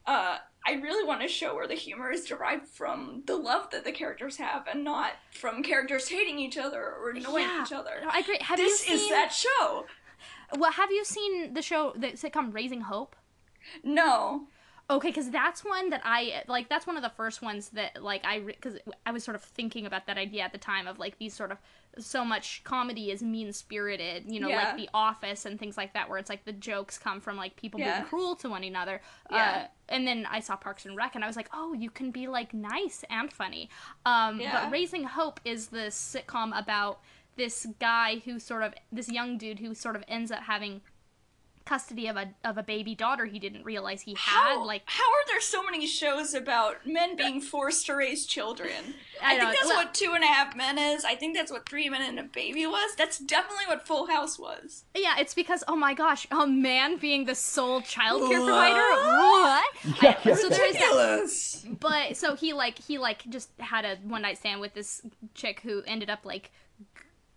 Uh, I really want a show where the humor is derived from the love that the characters have and not from characters hating each other or annoying yeah. each other. I agree. Have this you seen... is that show. Well, have you seen the show, the sitcom Raising Hope? No. Okay, because that's one that I, like, that's one of the first ones that, like, I, because I was sort of thinking about that idea at the time of, like, these sort of, so much comedy is mean-spirited, you know, yeah. like The Office and things like that, where it's, like, the jokes come from, like, people yeah. being cruel to one another. Yeah. Uh, and then I saw Parks and Rec, and I was like, oh, you can be, like, nice and funny. Um, yeah. But Raising Hope is this sitcom about this guy who sort of, this young dude who sort of ends up having custody of a of a baby daughter he didn't realize he had. How, like, how are there so many shows about men being forced to raise children? I, I think know, that's well, what Two and a Half Men is. I think that's what Three Men and a Baby was. That's definitely what Full House was. Yeah, it's because, oh my gosh, a man being the sole childcare provider? What? Yeah, I, so there is that, but, so he, like, he, like, just had a one-night stand with this chick who ended up, like,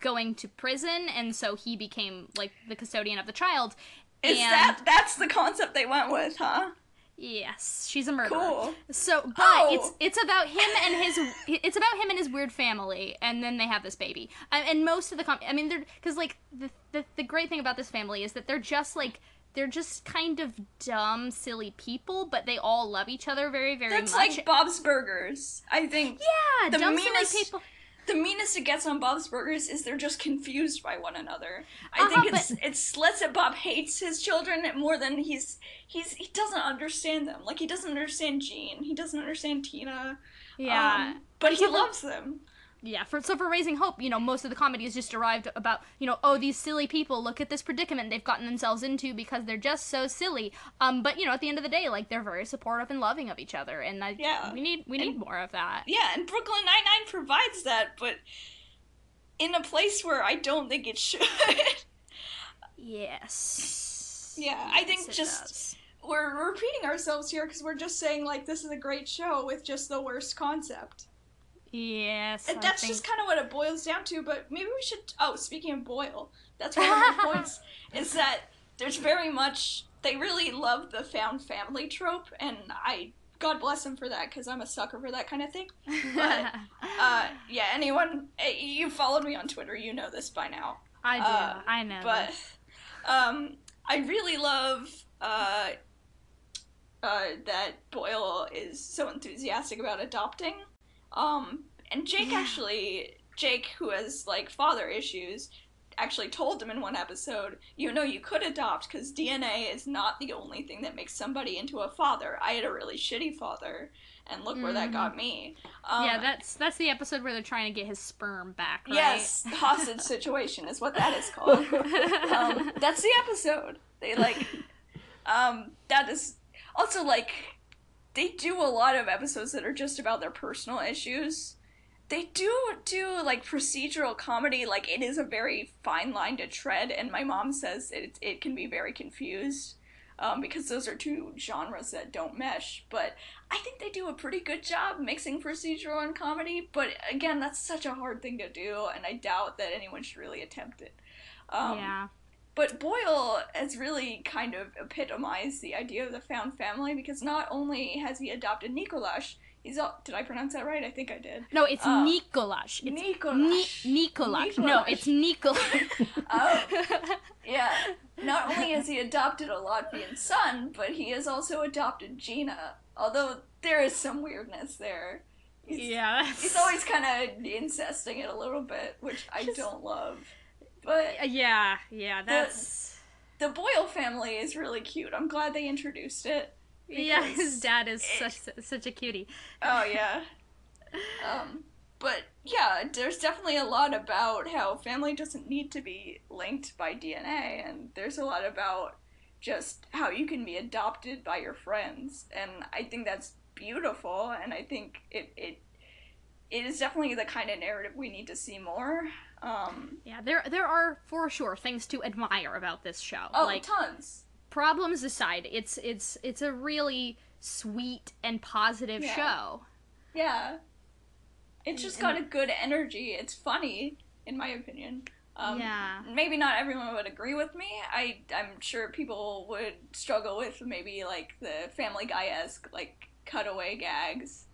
going to prison, and so he became, like, the custodian of the child. Is and that, that's the concept they went with, huh? Yes, she's a murderer. Cool. So, but oh. it's it's about him and his it's about him and his weird family, and then they have this baby. And most of the com- I mean, they're because like the, the the great thing about this family is that they're just like they're just kind of dumb, silly people, but they all love each other very, very that's much. That's like Bob's Burgers, I think. Yeah, the dumb, meanest- silly people. The meanest it gets on Bob's Burgers is they're just confused by one another. I uh-huh, think it's but... it's less that Bob hates his children more than he's he's he doesn't understand them. Like, he doesn't understand Gene. He doesn't understand Tina. Yeah, um, but he loves them. Yeah, for, so for Raising Hope, you know, most of the comedy is just derived about, you know, oh, these silly people, look at this predicament they've gotten themselves into because they're just so silly. Um, but, you know, at the end of the day, like, they're very supportive and loving of each other, and like, yeah. we need we need and, more of that. Yeah, and Brooklyn Nine-Nine provides that, but in a place where I don't think it should. Yes. Yeah, I think yes, just... Does. we're repeating ourselves here because we're just saying, like, this is a great show with just the worst concept. Yes. And that's think... just kind of what it boils down to, but maybe we should... Oh, speaking of Boyle, that's one of my points, is that there's very much... They really love the found family trope, and I... God bless him for that, because I'm a sucker for that kind of thing. But, uh, yeah, anyone... You followed me on Twitter, you know this by now. I do, uh, I know But, this. um, I really love, uh... Uh, that Boyle is so enthusiastic about adopting. Um, and Jake yeah. actually, Jake, who has, like, father issues, actually told him in one episode, you know, you could adopt, because D N A is not the only thing that makes somebody into a father. I had a really shitty father, and look mm. where that got me. Um, yeah, that's that's the episode where they're trying to get his sperm back, right? Yes, hostage situation is what that is called. um, that's the episode. They, like, um, that is... Also, like, they do a lot of episodes that are just about their personal issues. They do do, like, procedural comedy. Like, it is a very fine line to tread, and my mom says it it can be very confused, um, because those are two genres that don't mesh. But I think they do a pretty good job mixing procedural and comedy, but, again, that's such a hard thing to do, and I doubt that anyone should really attempt it. Um, yeah. But Boyle has really kind of epitomized the idea of the found family, because not only has he adopted Nikolaj, he's all, did I pronounce that right? I think I did. No, it's uh, Nikolaj. It's Nikolaj. Ni- Nikolaj. Nikolaj. No, it's Nikolaj. Oh, yeah. Not only has he adopted a Latvian son, but he has also adopted Gina. Although there is some weirdness there. He's, yeah. That's... He's always kind of incesting it a little bit, which I Just... don't love. But yeah, yeah, that's... The, the Boyle family is really cute. I'm glad they introduced it. Yeah, his dad is it, such such a cutie. Oh, yeah. um, but, yeah, there's definitely a lot about how family doesn't need to be linked by D N A, and there's a lot about just how you can be adopted by your friends, and I think that's beautiful, and I think it it, it is definitely the kind of narrative we need to see more. Um, yeah, there there are, for sure, things to admire about this show. Oh, like, tons. Problems aside, it's it's it's a really sweet and positive yeah. show. Yeah. It's just got a good energy. It's funny, in my opinion. Um, yeah. Maybe not everyone would agree with me. I, I'm sure people would struggle with maybe, like, the Family Guy-esque, like, cutaway gags.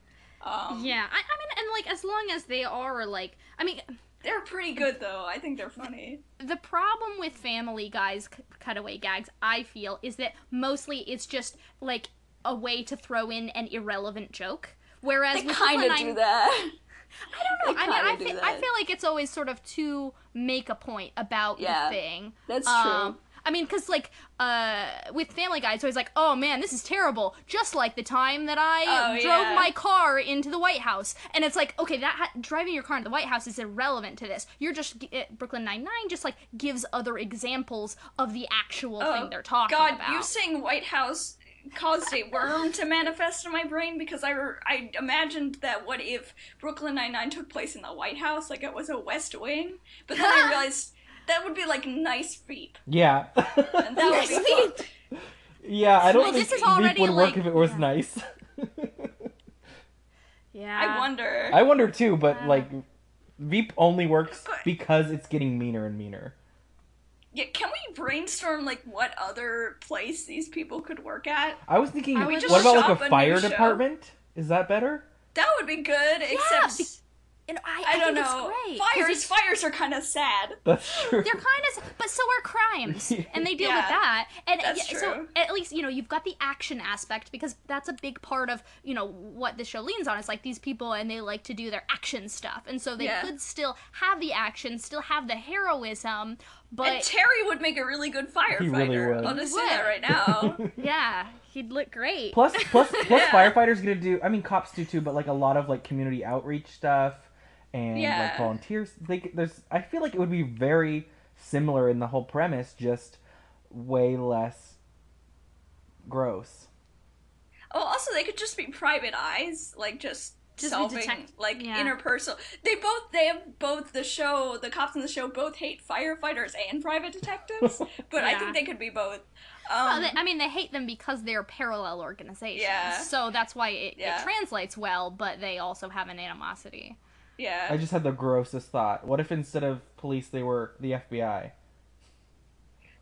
Um, yeah, I, I mean, and, like, as long as they are, like, I mean... They're pretty good, though. I think they're funny. The problem with Family Guy's c- cutaway gags, I feel, is that mostly it's just, like, a way to throw in an irrelevant joke. Whereas they kind of do that. I don't know. I mean, I, fe- I feel like it's always sort of to make a point about yeah, the thing. That's um, true. I mean, because, like, uh, with Family Guy, it's always like, oh, man, this is terrible. Just like the time that I oh, drove yeah. my car into the White House. And it's like, okay, that ha- driving your car into the White House is irrelevant to this. You're just, Brooklyn Nine-Nine just, like, gives other examples of the actual oh, thing they're talking God, about. God, you saying White House caused a worm to manifest in my brain, because I, re- I imagined that what if Brooklyn Nine-Nine took place in the White House, like it was a West Wing? But then I realized... That would be, like, nice feet. Yeah. And that nice would be feet. Fun. Yeah, I don't well, think feet would like, work if it was yeah. nice. yeah. I wonder. I wonder, too, but, uh, like, Veep only works but, because it's getting meaner and meaner. Yeah, can we brainstorm, like, what other place these people could work at? I was thinking, I what about, like, a, a fire department? Show. Is that better? That would be good, yeah, except... Be- And I, I, I don't think know. It's great. Fires, it's, fires are kind of sad. That's true. They're kind of, but so are crimes, and they deal yeah, with that. And that's yeah, true. So at least you know you've got the action aspect, because that's a big part of you know what the show leans on. It's like these people, and they like to do their action stuff, and so they yeah. could still have the action, still have the heroism. But and Terry would make a really good firefighter. He really would. I'll just say that right now. yeah. He'd look great. Plus, plus, plus yeah. firefighters gonna do. I mean, cops do too, but like a lot of like community outreach stuff. And yeah. like volunteers, they, there's. I feel like it would be very similar in the whole premise, just way less gross. Oh, also they could just be private eyes, like just, just solving detect- like yeah. interpersonal. They both, they have both the show, the cops in the show both hate firefighters and private detectives, but yeah. I think they could be both. Um, well, they, I mean, they hate them because they're parallel organizations. Yeah. So that's why it, yeah. it translates well, but they also have an animosity. Yeah. I just had the grossest thought. What if instead of police, they were the F B I?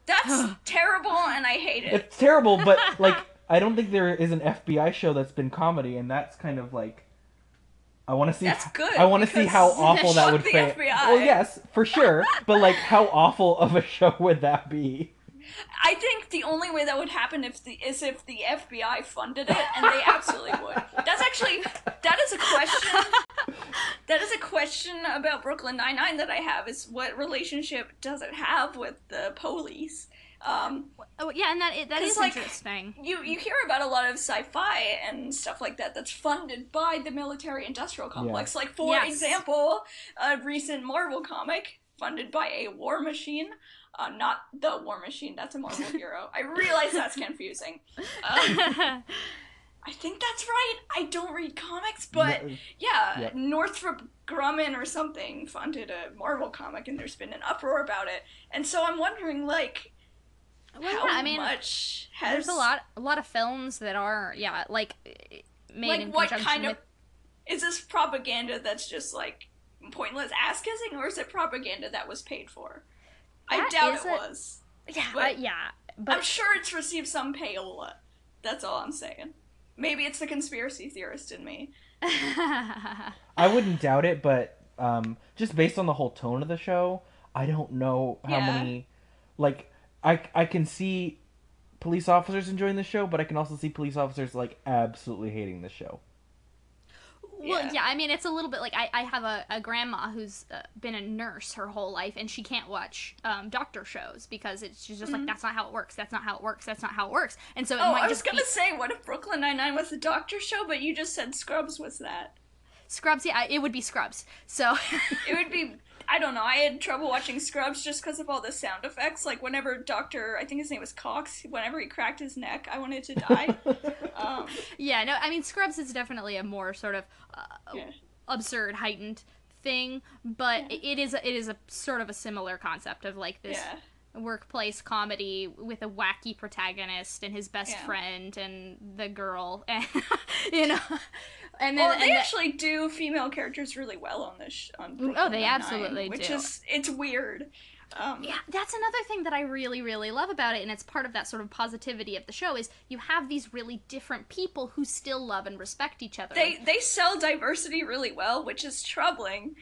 That's terrible, and I hate it. It's terrible, but, like, I don't think there is an F B I show that's been comedy, and that's kind of, like... I want to see. That's good. I want to see how awful that would fare. Well, yes, for sure. But like, how awful of a show would that be? I think the only way that would happen if the is if the F B I funded it, and they absolutely would. That's actually that is a question. That is a question about Brooklyn Nine-Nine that I have. Is what relationship does it have with the police? Um, oh yeah, and that that is like, interesting. You you hear about a lot of sci-fi and stuff like that that's funded by the military-industrial complex. Yeah. Like for yes. example, a recent Marvel comic funded by a war machine, uh, not the War Machine. That's a Marvel hero. I realize that's confusing. Um, I think that's right. I don't read comics, but no, yeah, yeah, Northrop Grumman or something funded a Marvel comic, and there's been an uproar about it. And so I'm wondering, like. Well, How yeah, I mean, much has... There's a lot, a lot of films that are, yeah, like, made like in what conjunction kind of, with... Is this propaganda that's just, like, pointless ass-kissing, or is it propaganda that was paid for? That I doubt it a... was. Yeah, but, but, yeah. But... I'm sure it's received some payola. That's all I'm saying. Maybe it's the conspiracy theorist in me. I wouldn't doubt it, but um, just based on the whole tone of the show, I don't know how yeah. many, like... I, I can see police officers enjoying the show, but I can also see police officers, like, absolutely hating the show. Well, yeah, yeah I mean, it's a little bit like, I, I have a, a grandma who's uh, been a nurse her whole life, and she can't watch um, doctor shows, because it's, she's just mm-hmm. like, that's not how it works, that's not how it works, that's not how it works. And so it oh, might I was gonna be... say, what if Brooklyn Nine-Nine was a doctor show, but you just said Scrubs was that? Scrubs, yeah, it would be Scrubs, so... it would be... I don't know, I had trouble watching Scrubs just because of all the sound effects. Like, whenever Doctor, I think his name was Cox, whenever he cracked his neck, I wanted to die. um, yeah, no, I mean, Scrubs is definitely a more sort of uh, yeah. absurd, heightened thing, but yeah. it is a, it is a sort of a similar concept of, like, this yeah. workplace comedy with a wacky protagonist and his best yeah. friend and the girl, and, you know... And then, well, they and the, actually do female characters really well on this. Sh- on Brooklyn oh, they Nine-Nine, absolutely which do. Which is, it's weird. Um, yeah, that's another thing that I really, really love about it, and it's part of that sort of positivity of the show, is you have these really different people who still love and respect each other. They they sell diversity really well, which is troubling,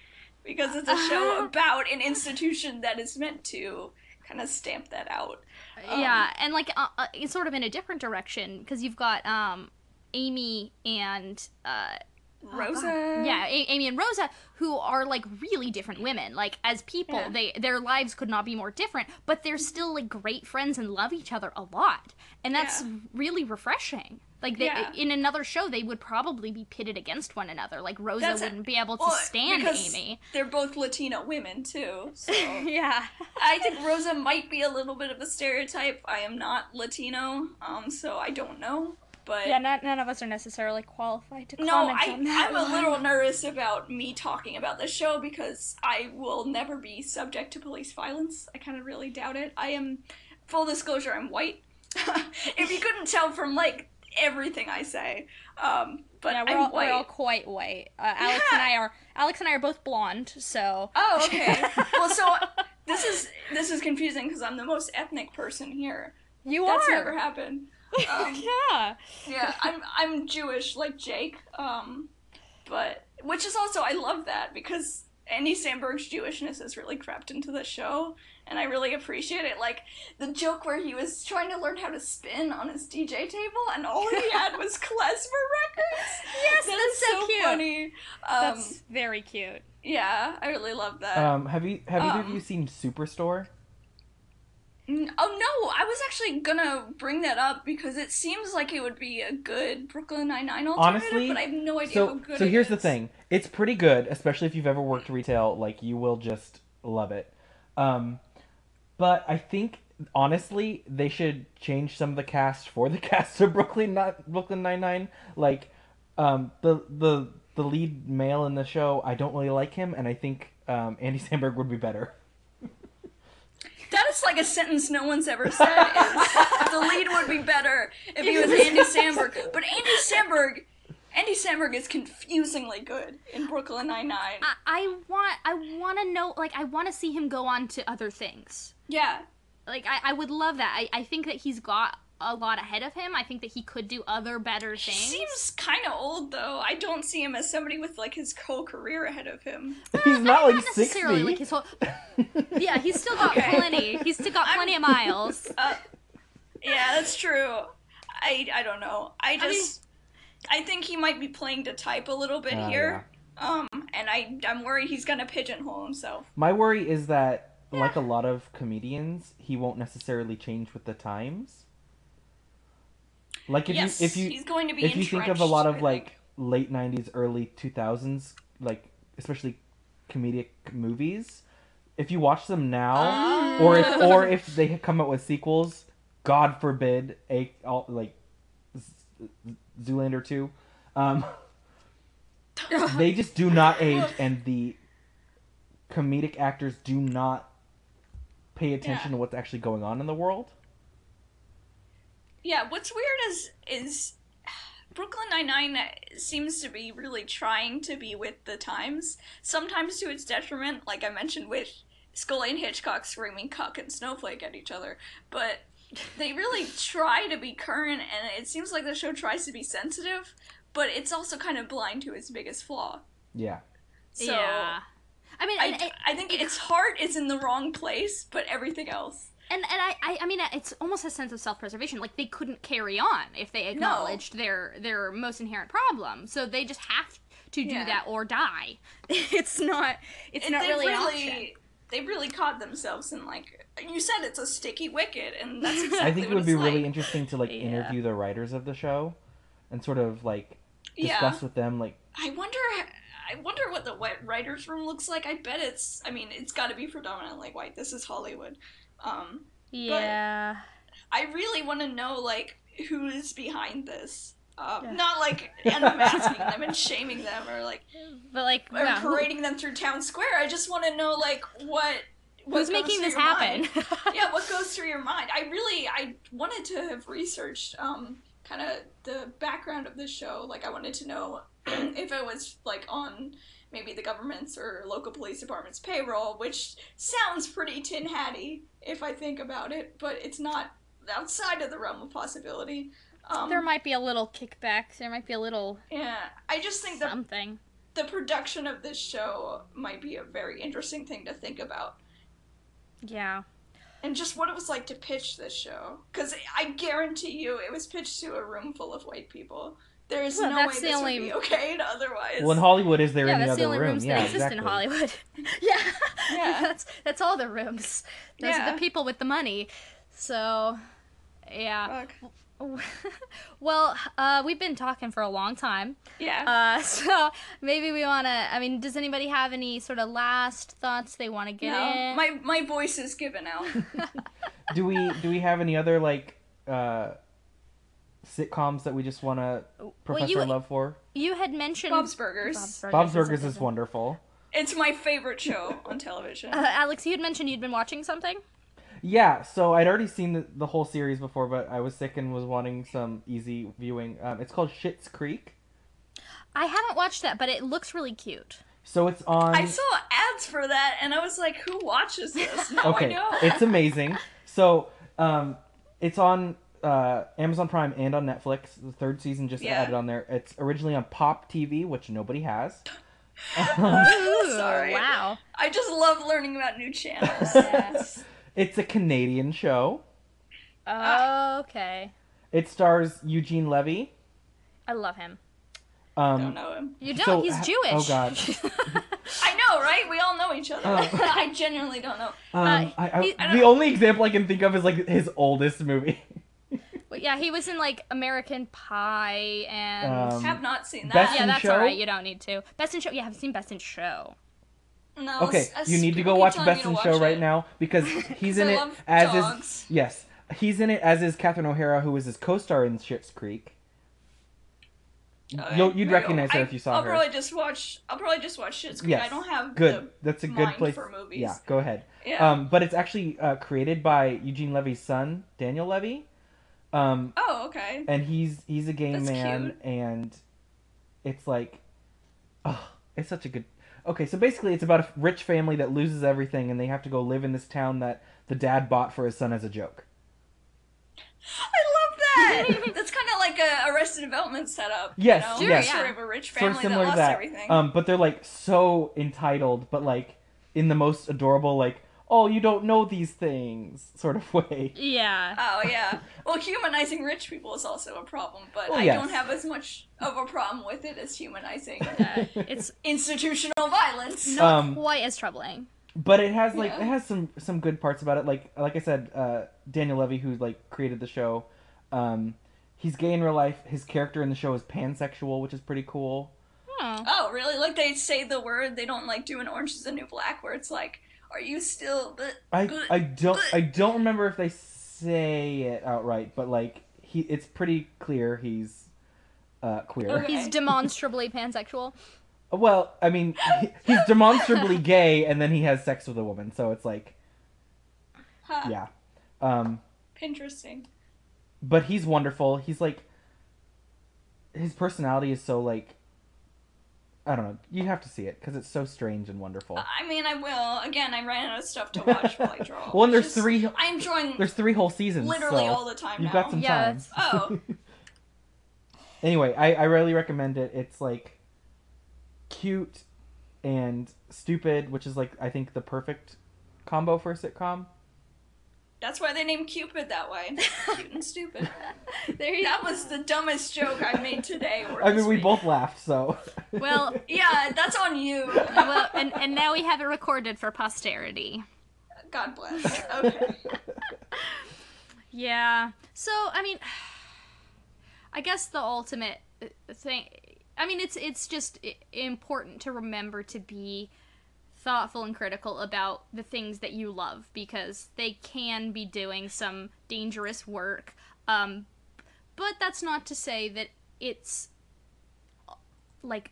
because it's a show about an institution that is meant to kind of stamp that out. Um, yeah, and like, uh, uh, it's sort of in a different direction, because you've got... Um, Amy and uh Rosa oh yeah a- Amy and Rosa, who are like really different women, like as people yeah. they their lives could not be more different, but they're still like great friends and love each other a lot, and that's yeah. really refreshing. Like they, yeah. in another show they would probably be pitted against one another, like Rosa that's wouldn't a- be able to well, stand Amy. They're both Latino women too, so yeah I think Rosa might be a little bit of a stereotype. I am not Latino, um so I don't know. But yeah, not, none of us are necessarily qualified to comment no, I, on that. No, I'm a little nervous about me talking about this show because I will never be subject to police violence. I kind of really doubt it. I am, full disclosure, I'm white. If you couldn't tell from, like, everything I say, um, but yeah, we're I'm all, white. We're all quite white. Uh, Alex yeah. and I are, Alex and I are both blonde, so. Oh, okay. Well, so this is, this is confusing because I'm the most ethnic person here. You That's are. That's never happened. Um, yeah. Yeah, I'm I'm Jewish, like Jake, um, but, which is also, I love that, because Andy Samberg's Jewishness is really crept into the show, and I really appreciate it. Like, the joke where he was trying to learn how to spin on his D J table, and all he had was klezmer records! Yes, that that's so, so cute. Funny. Um, that's very cute. Yeah, I really love that. Um, have you, have either um, of you seen Superstore? Oh, no, I was actually gonna bring that up because it seems like it would be a good Brooklyn Nine-Nine alternative, honestly, but I have no idea so, how good so it is. So here's the thing. It's pretty good, especially if you've ever worked retail. Like, you will just love it. Um, but I think, honestly, they should change some of the cast for the cast of Brooklyn Brooklyn Nine-Nine. Like, um, the, the, the lead male in the show, I don't really like him, and I think um, Andy Samberg would be better. That is That's like a sentence no one's ever said. Is, the lead would be better if he was Andy Samberg. But Andy Samberg... Andy Samberg is confusingly good in Brooklyn Nine-Nine. I, I want I want to know, like, I want to see him go on to other things. Yeah. Like, I, I would love that. I, I think that he's got a lot ahead of him. I think that he could do other better things. He seems kind of old, though. I don't see him as somebody with, like, his whole career ahead of him. He's well, not, like, not necessarily sixty. Like, his whole... Yeah, he's still got okay. plenty. He's still got plenty I'm... of miles. Uh, yeah, that's true. I, I don't know. I just... I mean, I think he might be playing to type a little bit uh, here, yeah. um, and I, I'm worried he's going to pigeonhole himself. My worry is that, yeah. like a lot of comedians, he won't necessarily change with the times. Like if yes, you, if you, he's going to be if you think of a lot of like late nineties, early two thousands, like especially comedic movies, if you watch them now, uh. or if or if they come out with sequels, God forbid, a all, like. Zoolander two, um, they just do not age, and the comedic actors do not pay attention yeah. to what's actually going on in the world. Yeah, what's weird is is Brooklyn Nine-Nine seems to be really trying to be with the times, sometimes to its detriment, like I mentioned with Scully and Hitchcock screaming cuck and snowflake at each other, but... They really try to be current, and it seems like the show tries to be sensitive, but it's also kind of blind to its biggest flaw. Yeah. So, yeah. I mean, I, and, and, I think its heart is in the wrong place, but everything else. And and I, I, I mean, it's almost a sense of self-preservation. Like, they couldn't carry on if they acknowledged no. their, their most inherent problem, so they just have to do yeah. that or die. It's not, it's and not really, really an option. They really caught themselves in, like, you said it's a sticky wicket, and that's exactly what I think what it would be like. Really interesting to, like, yeah. interview the writers of the show and sort of, like, discuss yeah. with them, like... I wonder I wonder what the writer's room looks like. I bet it's, I mean, it's got to be predominantly white. This is Hollywood. Um, yeah. But I really want to know, like, who is behind this. Um, yeah. Not, like, unmasking them and shaming them or, like, but like or no. parading them through town square. I just want to know, like, what, what who's making this happen? Yeah, what goes through your mind? I really, I wanted to have researched um, kind of the background of the show. Like, I wanted to know if it was, like, on maybe the government's or local police department's payroll, which sounds pretty tin hatty if I think about it, but it's not outside of the realm of possibility. Um, there might be a little kickback. There might be a little yeah. I just think something. The, the production of this show might be a very interesting thing to think about. Yeah, and just what it was like to pitch this show, because I guarantee you, it was pitched to a room full of white people. There is well, no way this only... would be okay otherwise. Well, in Hollywood, is there yeah, any other room? Yeah, that's the only room? rooms yeah, that exactly. exist in Hollywood. yeah, yeah. that's that's all the rooms. Those yeah. are the people with the money. So, yeah. Fuck. Well, uh, we've been talking for a long time. Yeah. Uh, so maybe we want to, I mean, does anybody have any sort of last thoughts they want to get no. in? My my voice is given out. do we do we have any other, like, uh, sitcoms that we just want to profess well, you, our love for? You had mentioned... Bob's Burgers. Bob's Burgers, Bob's Burgers is, is wonderful. It's my favorite show on television. Uh, Alex, you had mentioned you'd been watching something? Yeah, so I'd already seen the, the whole series before, but I was sick and was wanting some easy viewing. Um, it's called Schitt's Creek. I haven't watched that, but it looks really cute. So it's on... I saw ads for that, and I was like, who watches this? Now okay, I know. It's amazing. So um, it's on uh, Amazon Prime and on Netflix. The third season just yeah. added on there. It's originally on Pop T V, which nobody has. Sorry. Wow. I just love learning about new channels. Yes. It's a Canadian show. Oh, okay. It stars Eugene Levy. I love him. Um, don't know him. You don't? So, he's Jewish. Oh, God. I know, right? We all know each other. Uh, I genuinely don't know. Um, uh, I, I, he, I don't the know. Only example I can think of is, like, his oldest movie. Well, yeah, he was in, like, American Pie and... Um, have not seen that. Best yeah, that's show? All right. You don't need to. Best in Show. Yeah, I haven't seen Best in Show. No, okay, you need to go watch Best in Show right now because he's in it as is yes, he's in it as is Catherine O'Hara, who is his co-star in Schitt's Creek. Okay, You'll, you'd recognize go. her I, if you saw I'll her. I'll probably just watch. I'll probably just watch Schitt's Creek. Yes. I don't have good. The That's a good mind place for movies. Yeah, go ahead. Yeah. Um, but it's actually uh, created by Eugene Levy's son, Daniel Levy. Um, oh, okay. And he's he's a gay That's man, cute. and it's like, oh, it's such a good. Okay, so basically, it's about a rich family that loses everything, and they have to go live in this town that the dad bought for his son as a joke. I love that. That's kind of like a Arrested Development setup. Yes, you know? Sure, yes. Yeah. Sort of a rich family sort of that lost that. everything. Um, but they're like so entitled, but like in the most adorable, like, oh, you don't know these things sort of way. Yeah. Oh, yeah. Well, humanizing rich people is also a problem, but well, I yes. don't have as much of a problem with it as humanizing uh, it's institutional violence. Not um, quite as troubling. But it has like yeah. it has some some good parts about it. Like like I said, uh, Daniel Levy, who like created the show, um, he's gay in real life. His character in the show is pansexual, which is pretty cool. Hmm. Oh, really? Like they say the word. They don't like do an Orange Is the New Black, where it's like, "Are you still?" Bleh, I bleh, I don't bleh. I don't remember if they say it outright, but like he, it's pretty clear he's uh, queer. Okay. He's demonstrably pansexual. Well, I mean, he, he's demonstrably gay, and then he has sex with a woman, so it's like, huh. yeah. Um, Interesting. But he's wonderful. He's like, his personality is so, like, I don't know. You have to see it, because it's so strange and wonderful. Uh, I mean, I will. Again, I ran out of stuff to watch while I draw. Well, and there's just, three... I'm drawing... There's three whole seasons, Literally so all the time you've now. You've got some yeah, time. Oh. Anyway, I, I really recommend it. It's, like... cute and stupid, which is like I think the perfect combo for a sitcom. That's why they named Cupid that way. Cute and stupid. There that was the dumbest joke I made today. Or I mean, we week. both laughed, so. Well, yeah, that's on you. Well, and and now we have it recorded for posterity. God bless. Okay. Yeah. So I mean, I guess the ultimate thing. I mean, it's it's just important to remember to be thoughtful and critical about the things that you love, because they can be doing some dangerous work, um, but that's not to say that it's, like,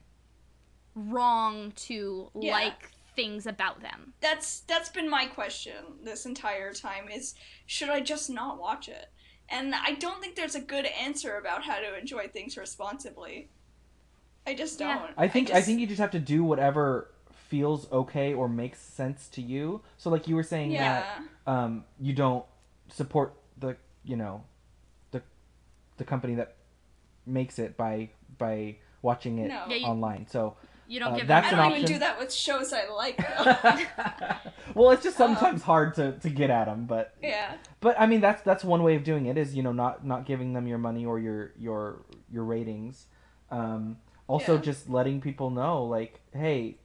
wrong to yeah. like things about them. That's that's been my question this entire time, is should I just not watch it? And I don't think there's a good answer about how to enjoy things responsibly. I just don't. Yeah. I think I, just... I think you just have to do whatever feels okay or makes sense to you. So like you were saying yeah. that um, you don't support the you know the the company that makes it by by watching it no. yeah, you, online. So you don't uh, give that's I don't an even option. do that with shows I like. Though. Well, it's just sometimes um, hard to, to get at them, but yeah. But I mean that's that's one way of doing it is you know not not giving them your money or your your your ratings. Um, Also, yeah. just letting people know, like, hey,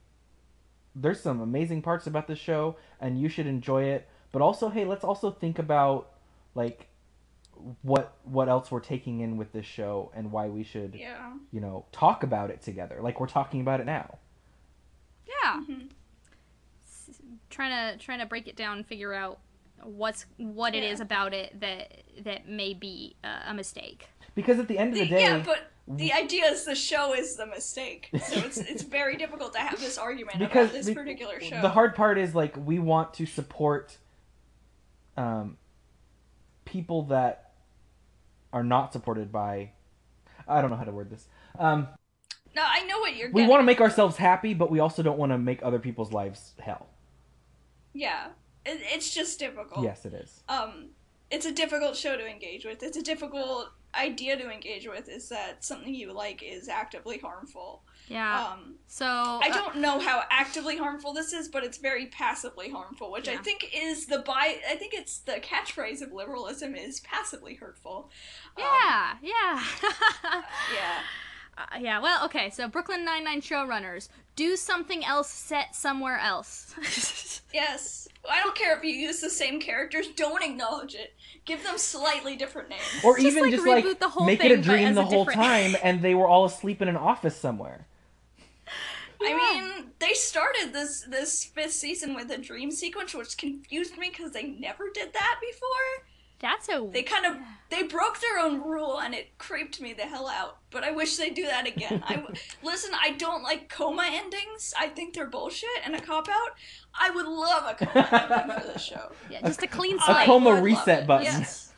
there's some amazing parts about this show, and you should enjoy it. But also, hey, let's also think about, like, what what else we're taking in with this show and why we should, yeah. you know, talk about it together. Like, we're talking about it now. Yeah. Mm-hmm. Trying to trying to break it down and figure out what's what yeah. it is about it that, that may be uh, a mistake. Because at the end of the day... Yeah, but the idea is the show is the mistake. So it's it's very difficult to have this argument because about this the, particular show. The hard part is, like, we want to support um, people that are not supported by... I don't know how to word this. Um, no, I know what you're getting. We want to make ourselves happy, but we also don't want to make other people's lives hell. Yeah. It, it's just difficult. Yes, it is. Um, it's a difficult show to engage with. It's a difficult... idea to engage with is that something you like is actively harmful. Yeah. Um, so uh, I don't know how actively harmful this is, but it's very passively harmful, which yeah. I think is the bi- I think it's the catchphrase of liberalism is passively hurtful. Yeah. Um, yeah. uh, yeah. Uh, yeah. Well, okay. So Brooklyn Nine-Nine showrunners, do something else set somewhere else. Yes. I don't care if you use the same characters. Don't acknowledge it. Give them slightly different names. Or just even like, just like the whole make thing, it a dream the a whole time and they were all asleep in an office somewhere. Yeah. I mean, they started this this fifth season with a dream sequence, which confused me because they never did that before. That's a... They kind of... Yeah. They broke their own rule, and it creeped me the hell out. But I wish they'd do that again. I, listen, I don't like coma endings. I think they're bullshit and a cop-out. I would love a coma ending for this show. Yeah, just a clean slate. A coma reset button. Yes.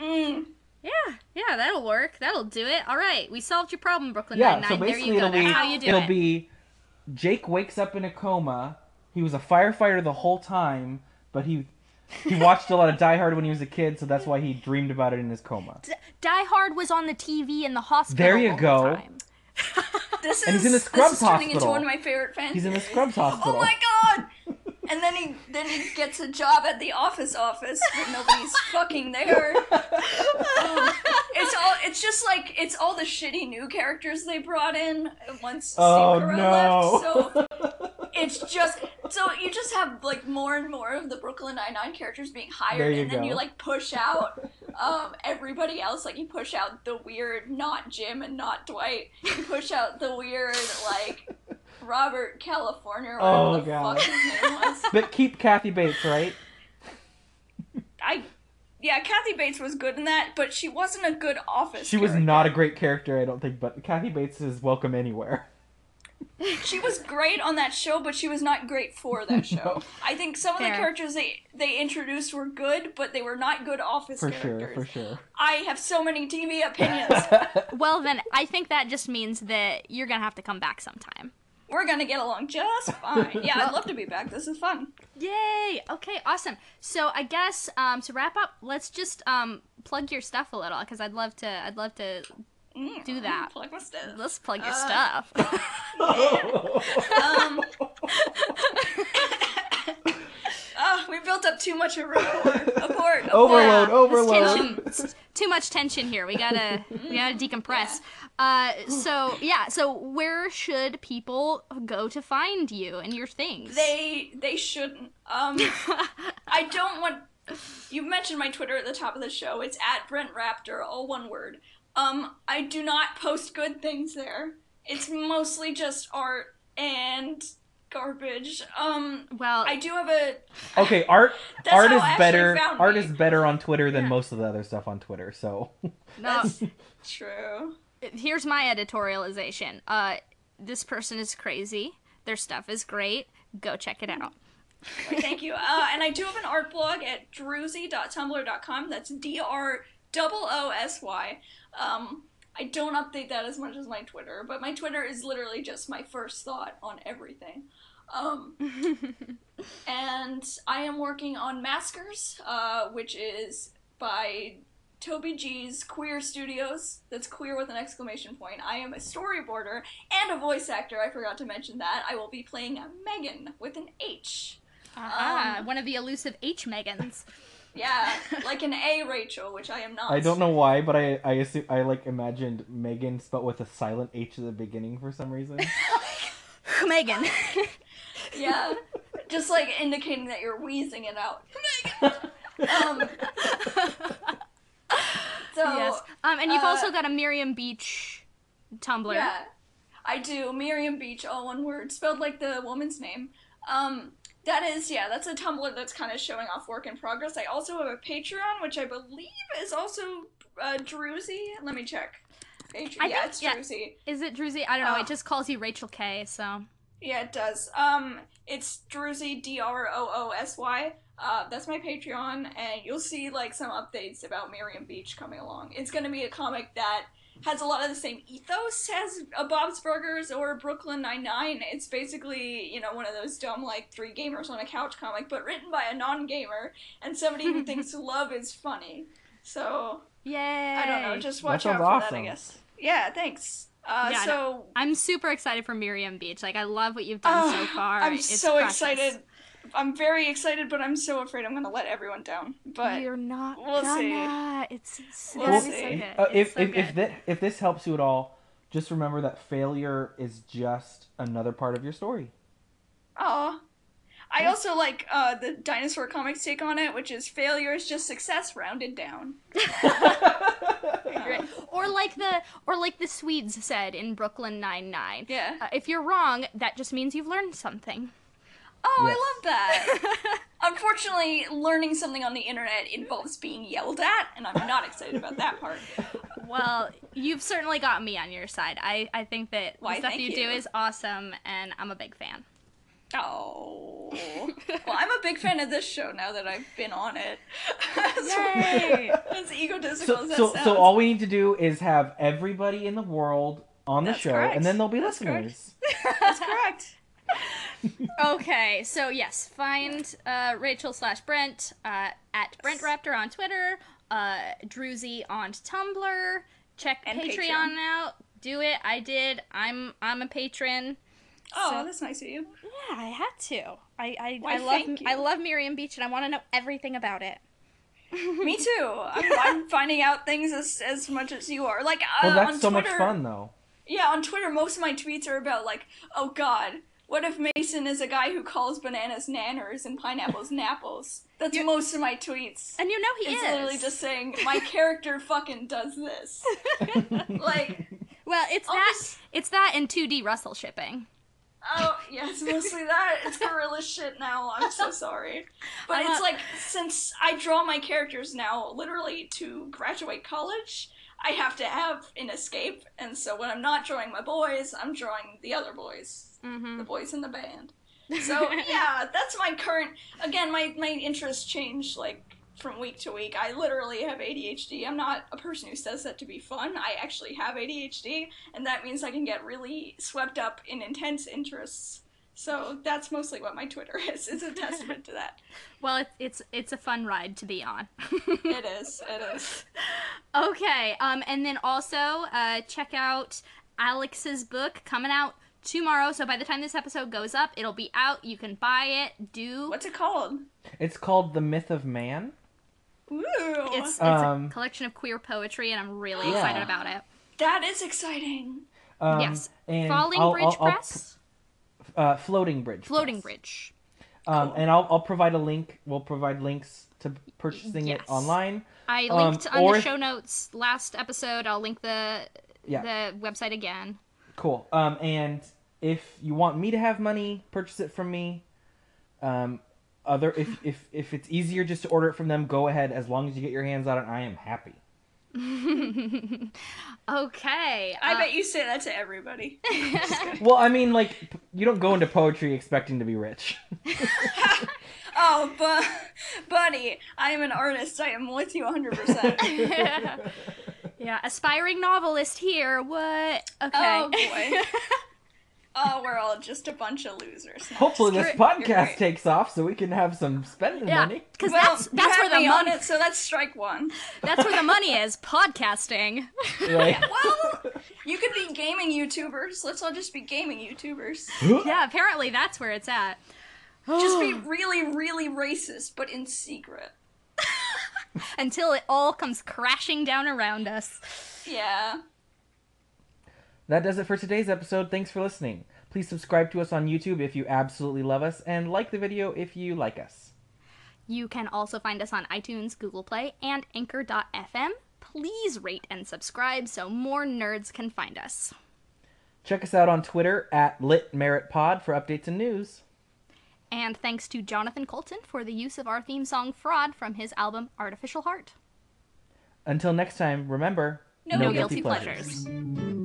Mm. Yeah, yeah, that'll work. That'll do it. All right, we solved your problem, Brooklyn Nine-Nine. Yeah, so basically there you go. It'll be, how you do it'll it. be Jake wakes up in a coma. He was a firefighter the whole time, but he... He watched a lot of Die Hard when he was a kid, so that's why he dreamed about it in his coma. D- Die Hard was on the T V in the hospital. There you all go. The time. This is, and he's in the Scrubs this is turning hospital. Into one of my favorite fan He's in the Scrubs hospital. Oh my god! And then he then he gets a job at the office office, but nobody's fucking there. Um, it's all it's just like it's all the shitty new characters they brought in once oh, Sarah no. left. So it's just so you just have like more and more of the Brooklyn Nine-Nine characters being hired, and go. then you like push out um, everybody else. Like you push out the weird, not Jim and not Dwight. You push out the weird like. Robert California, whatever oh, the God. fuck his name was. But keep Kathy Bates, right? I, yeah, Kathy Bates was good in that, but she wasn't a good office She character. was not a great character, I don't think, but Kathy Bates is welcome anywhere. She was great on that show, but she was not great for that show. No. I think some of yeah. the characters they, they introduced were good, but they were not good office for characters. For sure, for sure. I have so many T V opinions. Well, then, I think that just means that you're going to have to come back sometime. We're going to get along just fine. Yeah, I'd love to be back. This is fun. Yay. Okay, awesome. So I guess um, to wrap up, let's just um, plug your stuff a little, because I'd love to I'd love to mm, do that. Plug my stuff. Let's plug your uh, stuff. um, oh, we built up too much of a report. Overload, yeah, overload. Tension, too much tension here. We got to we gotta decompress. Yeah. Uh, so, yeah, so where should people go to find you and your things? They, they shouldn't. Um, I don't want, you mentioned my Twitter at the top of the show. It's at Brent Raptor, all one word. Um, I do not post good things there. It's mostly just art and garbage. Um, well, I do have a... Okay, art, art is better, art is better on Twitter than yeah. most of the other stuff on Twitter, so. That's true. Here's my editorialization. Uh, this person is crazy. Their stuff is great. Go check it out. Thank you. Uh, and I do have an art blog at drusy dot tumblr dot com. That's D R O O S Y. Um, I don't update that as much as my Twitter, but my Twitter is literally just my first thought on everything. Um, and I am working on Maskers, uh, which is by... Toby G's Queer Studios. That's queer with an exclamation point. I am a storyboarder and a voice actor. I forgot to mention that. I will be playing Megan with an H. Ah, uh-huh. um, one of the elusive H Megans. Yeah, like an A Rachel, which I am not. I don't know why, but I I assume, I like imagined Megan spelled with a silent H at the beginning for some reason. Megan. Yeah, just like indicating that you're wheezing it out. Megan. Um. So, yes. Um, and you've uh, also got a Miriam Beach Tumblr. Yeah, I do. Miriam Beach, all one word, spelled like the woman's name. Um, that is, yeah, that's a Tumblr that's kind of showing off work in progress. I also have a Patreon, which I believe is also uh, Druzy. Let me check. Patreon. I yeah, think, it's yeah. Druzy. Is it Druzy? I don't know. Uh, it just calls you Rachel K, so. Yeah, it does. Um, it's Druzy, D R O O S Y. Uh, that's my Patreon, and you'll see, like, some updates about Miriam Beach coming along. It's going to be a comic that has a lot of the same ethos as a Bob's Burgers or Brooklyn Nine-Nine. It's basically, you know, one of those dumb, like, three gamers on a couch comic, but written by a non-gamer and somebody who thinks love is funny. So, yay! I don't know, just watch out for awesome. that, I guess. Yeah, thanks. Uh, yeah, so no, I'm super excited for Miriam Beach. Like, I love what you've done uh, so far. I'm it's so precious. excited. I'm very excited, but I'm so afraid I'm going to let everyone down. But you're not. We'll gonna. see. It's, it's we'll gonna see. Be so good. Uh, if, so if, good. If, that, if this helps you at all, just remember that failure is just another part of your story. Oh, I yes. also like uh, the dinosaur comics take on it, which is failure is just success rounded down. uh, or like the or like the Swedes said in Brooklyn Nine-Nine. Yeah. Uh, if you're wrong, that just means you've learned something. Oh, yes. I love that. Unfortunately, learning something on the internet involves being yelled at, and I'm not excited about that part. Well, you've certainly got me on your side. I, I think that Why, the stuff you, you do is awesome, and I'm a big fan. Oh. Well, I'm a big fan of this show now that I've been on it. Yay! As egotistical so, as that so, sounds. So all we need to do is have everybody in the world on the That's show, correct. And then there'll be That's listeners. Correct. That's correct. Okay, so yes, find uh, Rachel slash Brent uh, at Brent Raptor on Twitter, uh, Druzy on Tumblr. Check and Patreon, Patreon out. Do it. I did. I'm I'm a patron. Oh, so, that's nice of you. Yeah, I had to. I I, Why, I love thank you. I love Miriam Beach, and I want to know everything about it. Me too. I'm, I'm finding out things as as much as you are. Like, uh, well, that's on so Twitter, much fun though. Yeah, on Twitter, most of my tweets are about like, oh God. What if Mason is a guy who calls bananas nanners and pineapples napples? That's You're, most of my tweets. And you know he it's is. It's literally just saying, my character fucking does this. Like, well, it's I'll that just... it's that and two D Russell shipping. Oh, yeah, it's mostly that. It's gorilla shit now. I'm so sorry. But I'm it's not... like, since I draw my characters now literally to graduate college, I have to have an escape. And so when I'm not drawing my boys, I'm drawing the other boys. Mm-hmm. The boys in the band. So, yeah, that's my current... Again, my, my interests change, like, from week to week. I literally have A D H D. I'm not a person who says that to be fun. I actually have A D H D, and that means I can get really swept up in intense interests. So that's mostly what my Twitter is. It's a testament to that. Well, it's it's it's a fun ride to be on. It is. It is. Okay. Um, and then also uh, check out Alex's book coming out tomorrow, so by the time this episode goes up, it'll be out. You can buy it. Do what's it called? It's called The Myth of Man. Ooh, it's, it's um, a collection of queer poetry, and I'm really yeah. excited about it. That is exciting. Um, yes, and Falling I'll, Bridge I'll, I'll, Press. I'll, uh, Floating Bridge. Floating Press. Bridge. Um, cool. And I'll I'll provide a link. We'll provide links to purchasing yes. it online. I linked um, on the show notes last episode. I'll link the yeah. the website again. Cool. Um, and if you want me to have money, purchase it from me. Um, other if, if if it's easier just to order it from them, go ahead. As long as you get your hands on it, I am happy. Okay. I uh, bet you say that to everybody. Well, I mean, like, you don't go into poetry expecting to be rich. Oh, but, buddy, I am an artist. I am with you one hundred percent. Yeah, aspiring novelist here. What? Okay. Oh, boy. Oh, we're all just a bunch of losers. Now. Hopefully this podcast right. takes off so we can have some spending yeah, money. Because well, that's, that's where the money is. So that's strike one. That's where the money is, podcasting. Right. Yeah, well, you could be gaming YouTubers. Let's all just be gaming YouTubers. Yeah, apparently that's where it's at. Just be really, really racist, but in secret. Until it all comes crashing down around us. Yeah. That does it for today's episode. Thanks for listening. Please subscribe to us on YouTube if you absolutely love us, and like the video if you like us. You can also find us on iTunes, Google Play, and anchor dot f m. Please rate and subscribe so more nerds can find us. Check us out on Twitter at LitMeritPod for updates and news. And thanks to Jonathan Colton for the use of our theme song, Fraud, from his album, Artificial Heart. Until next time, remember, no, no guilty, guilty pleasures. pleasures.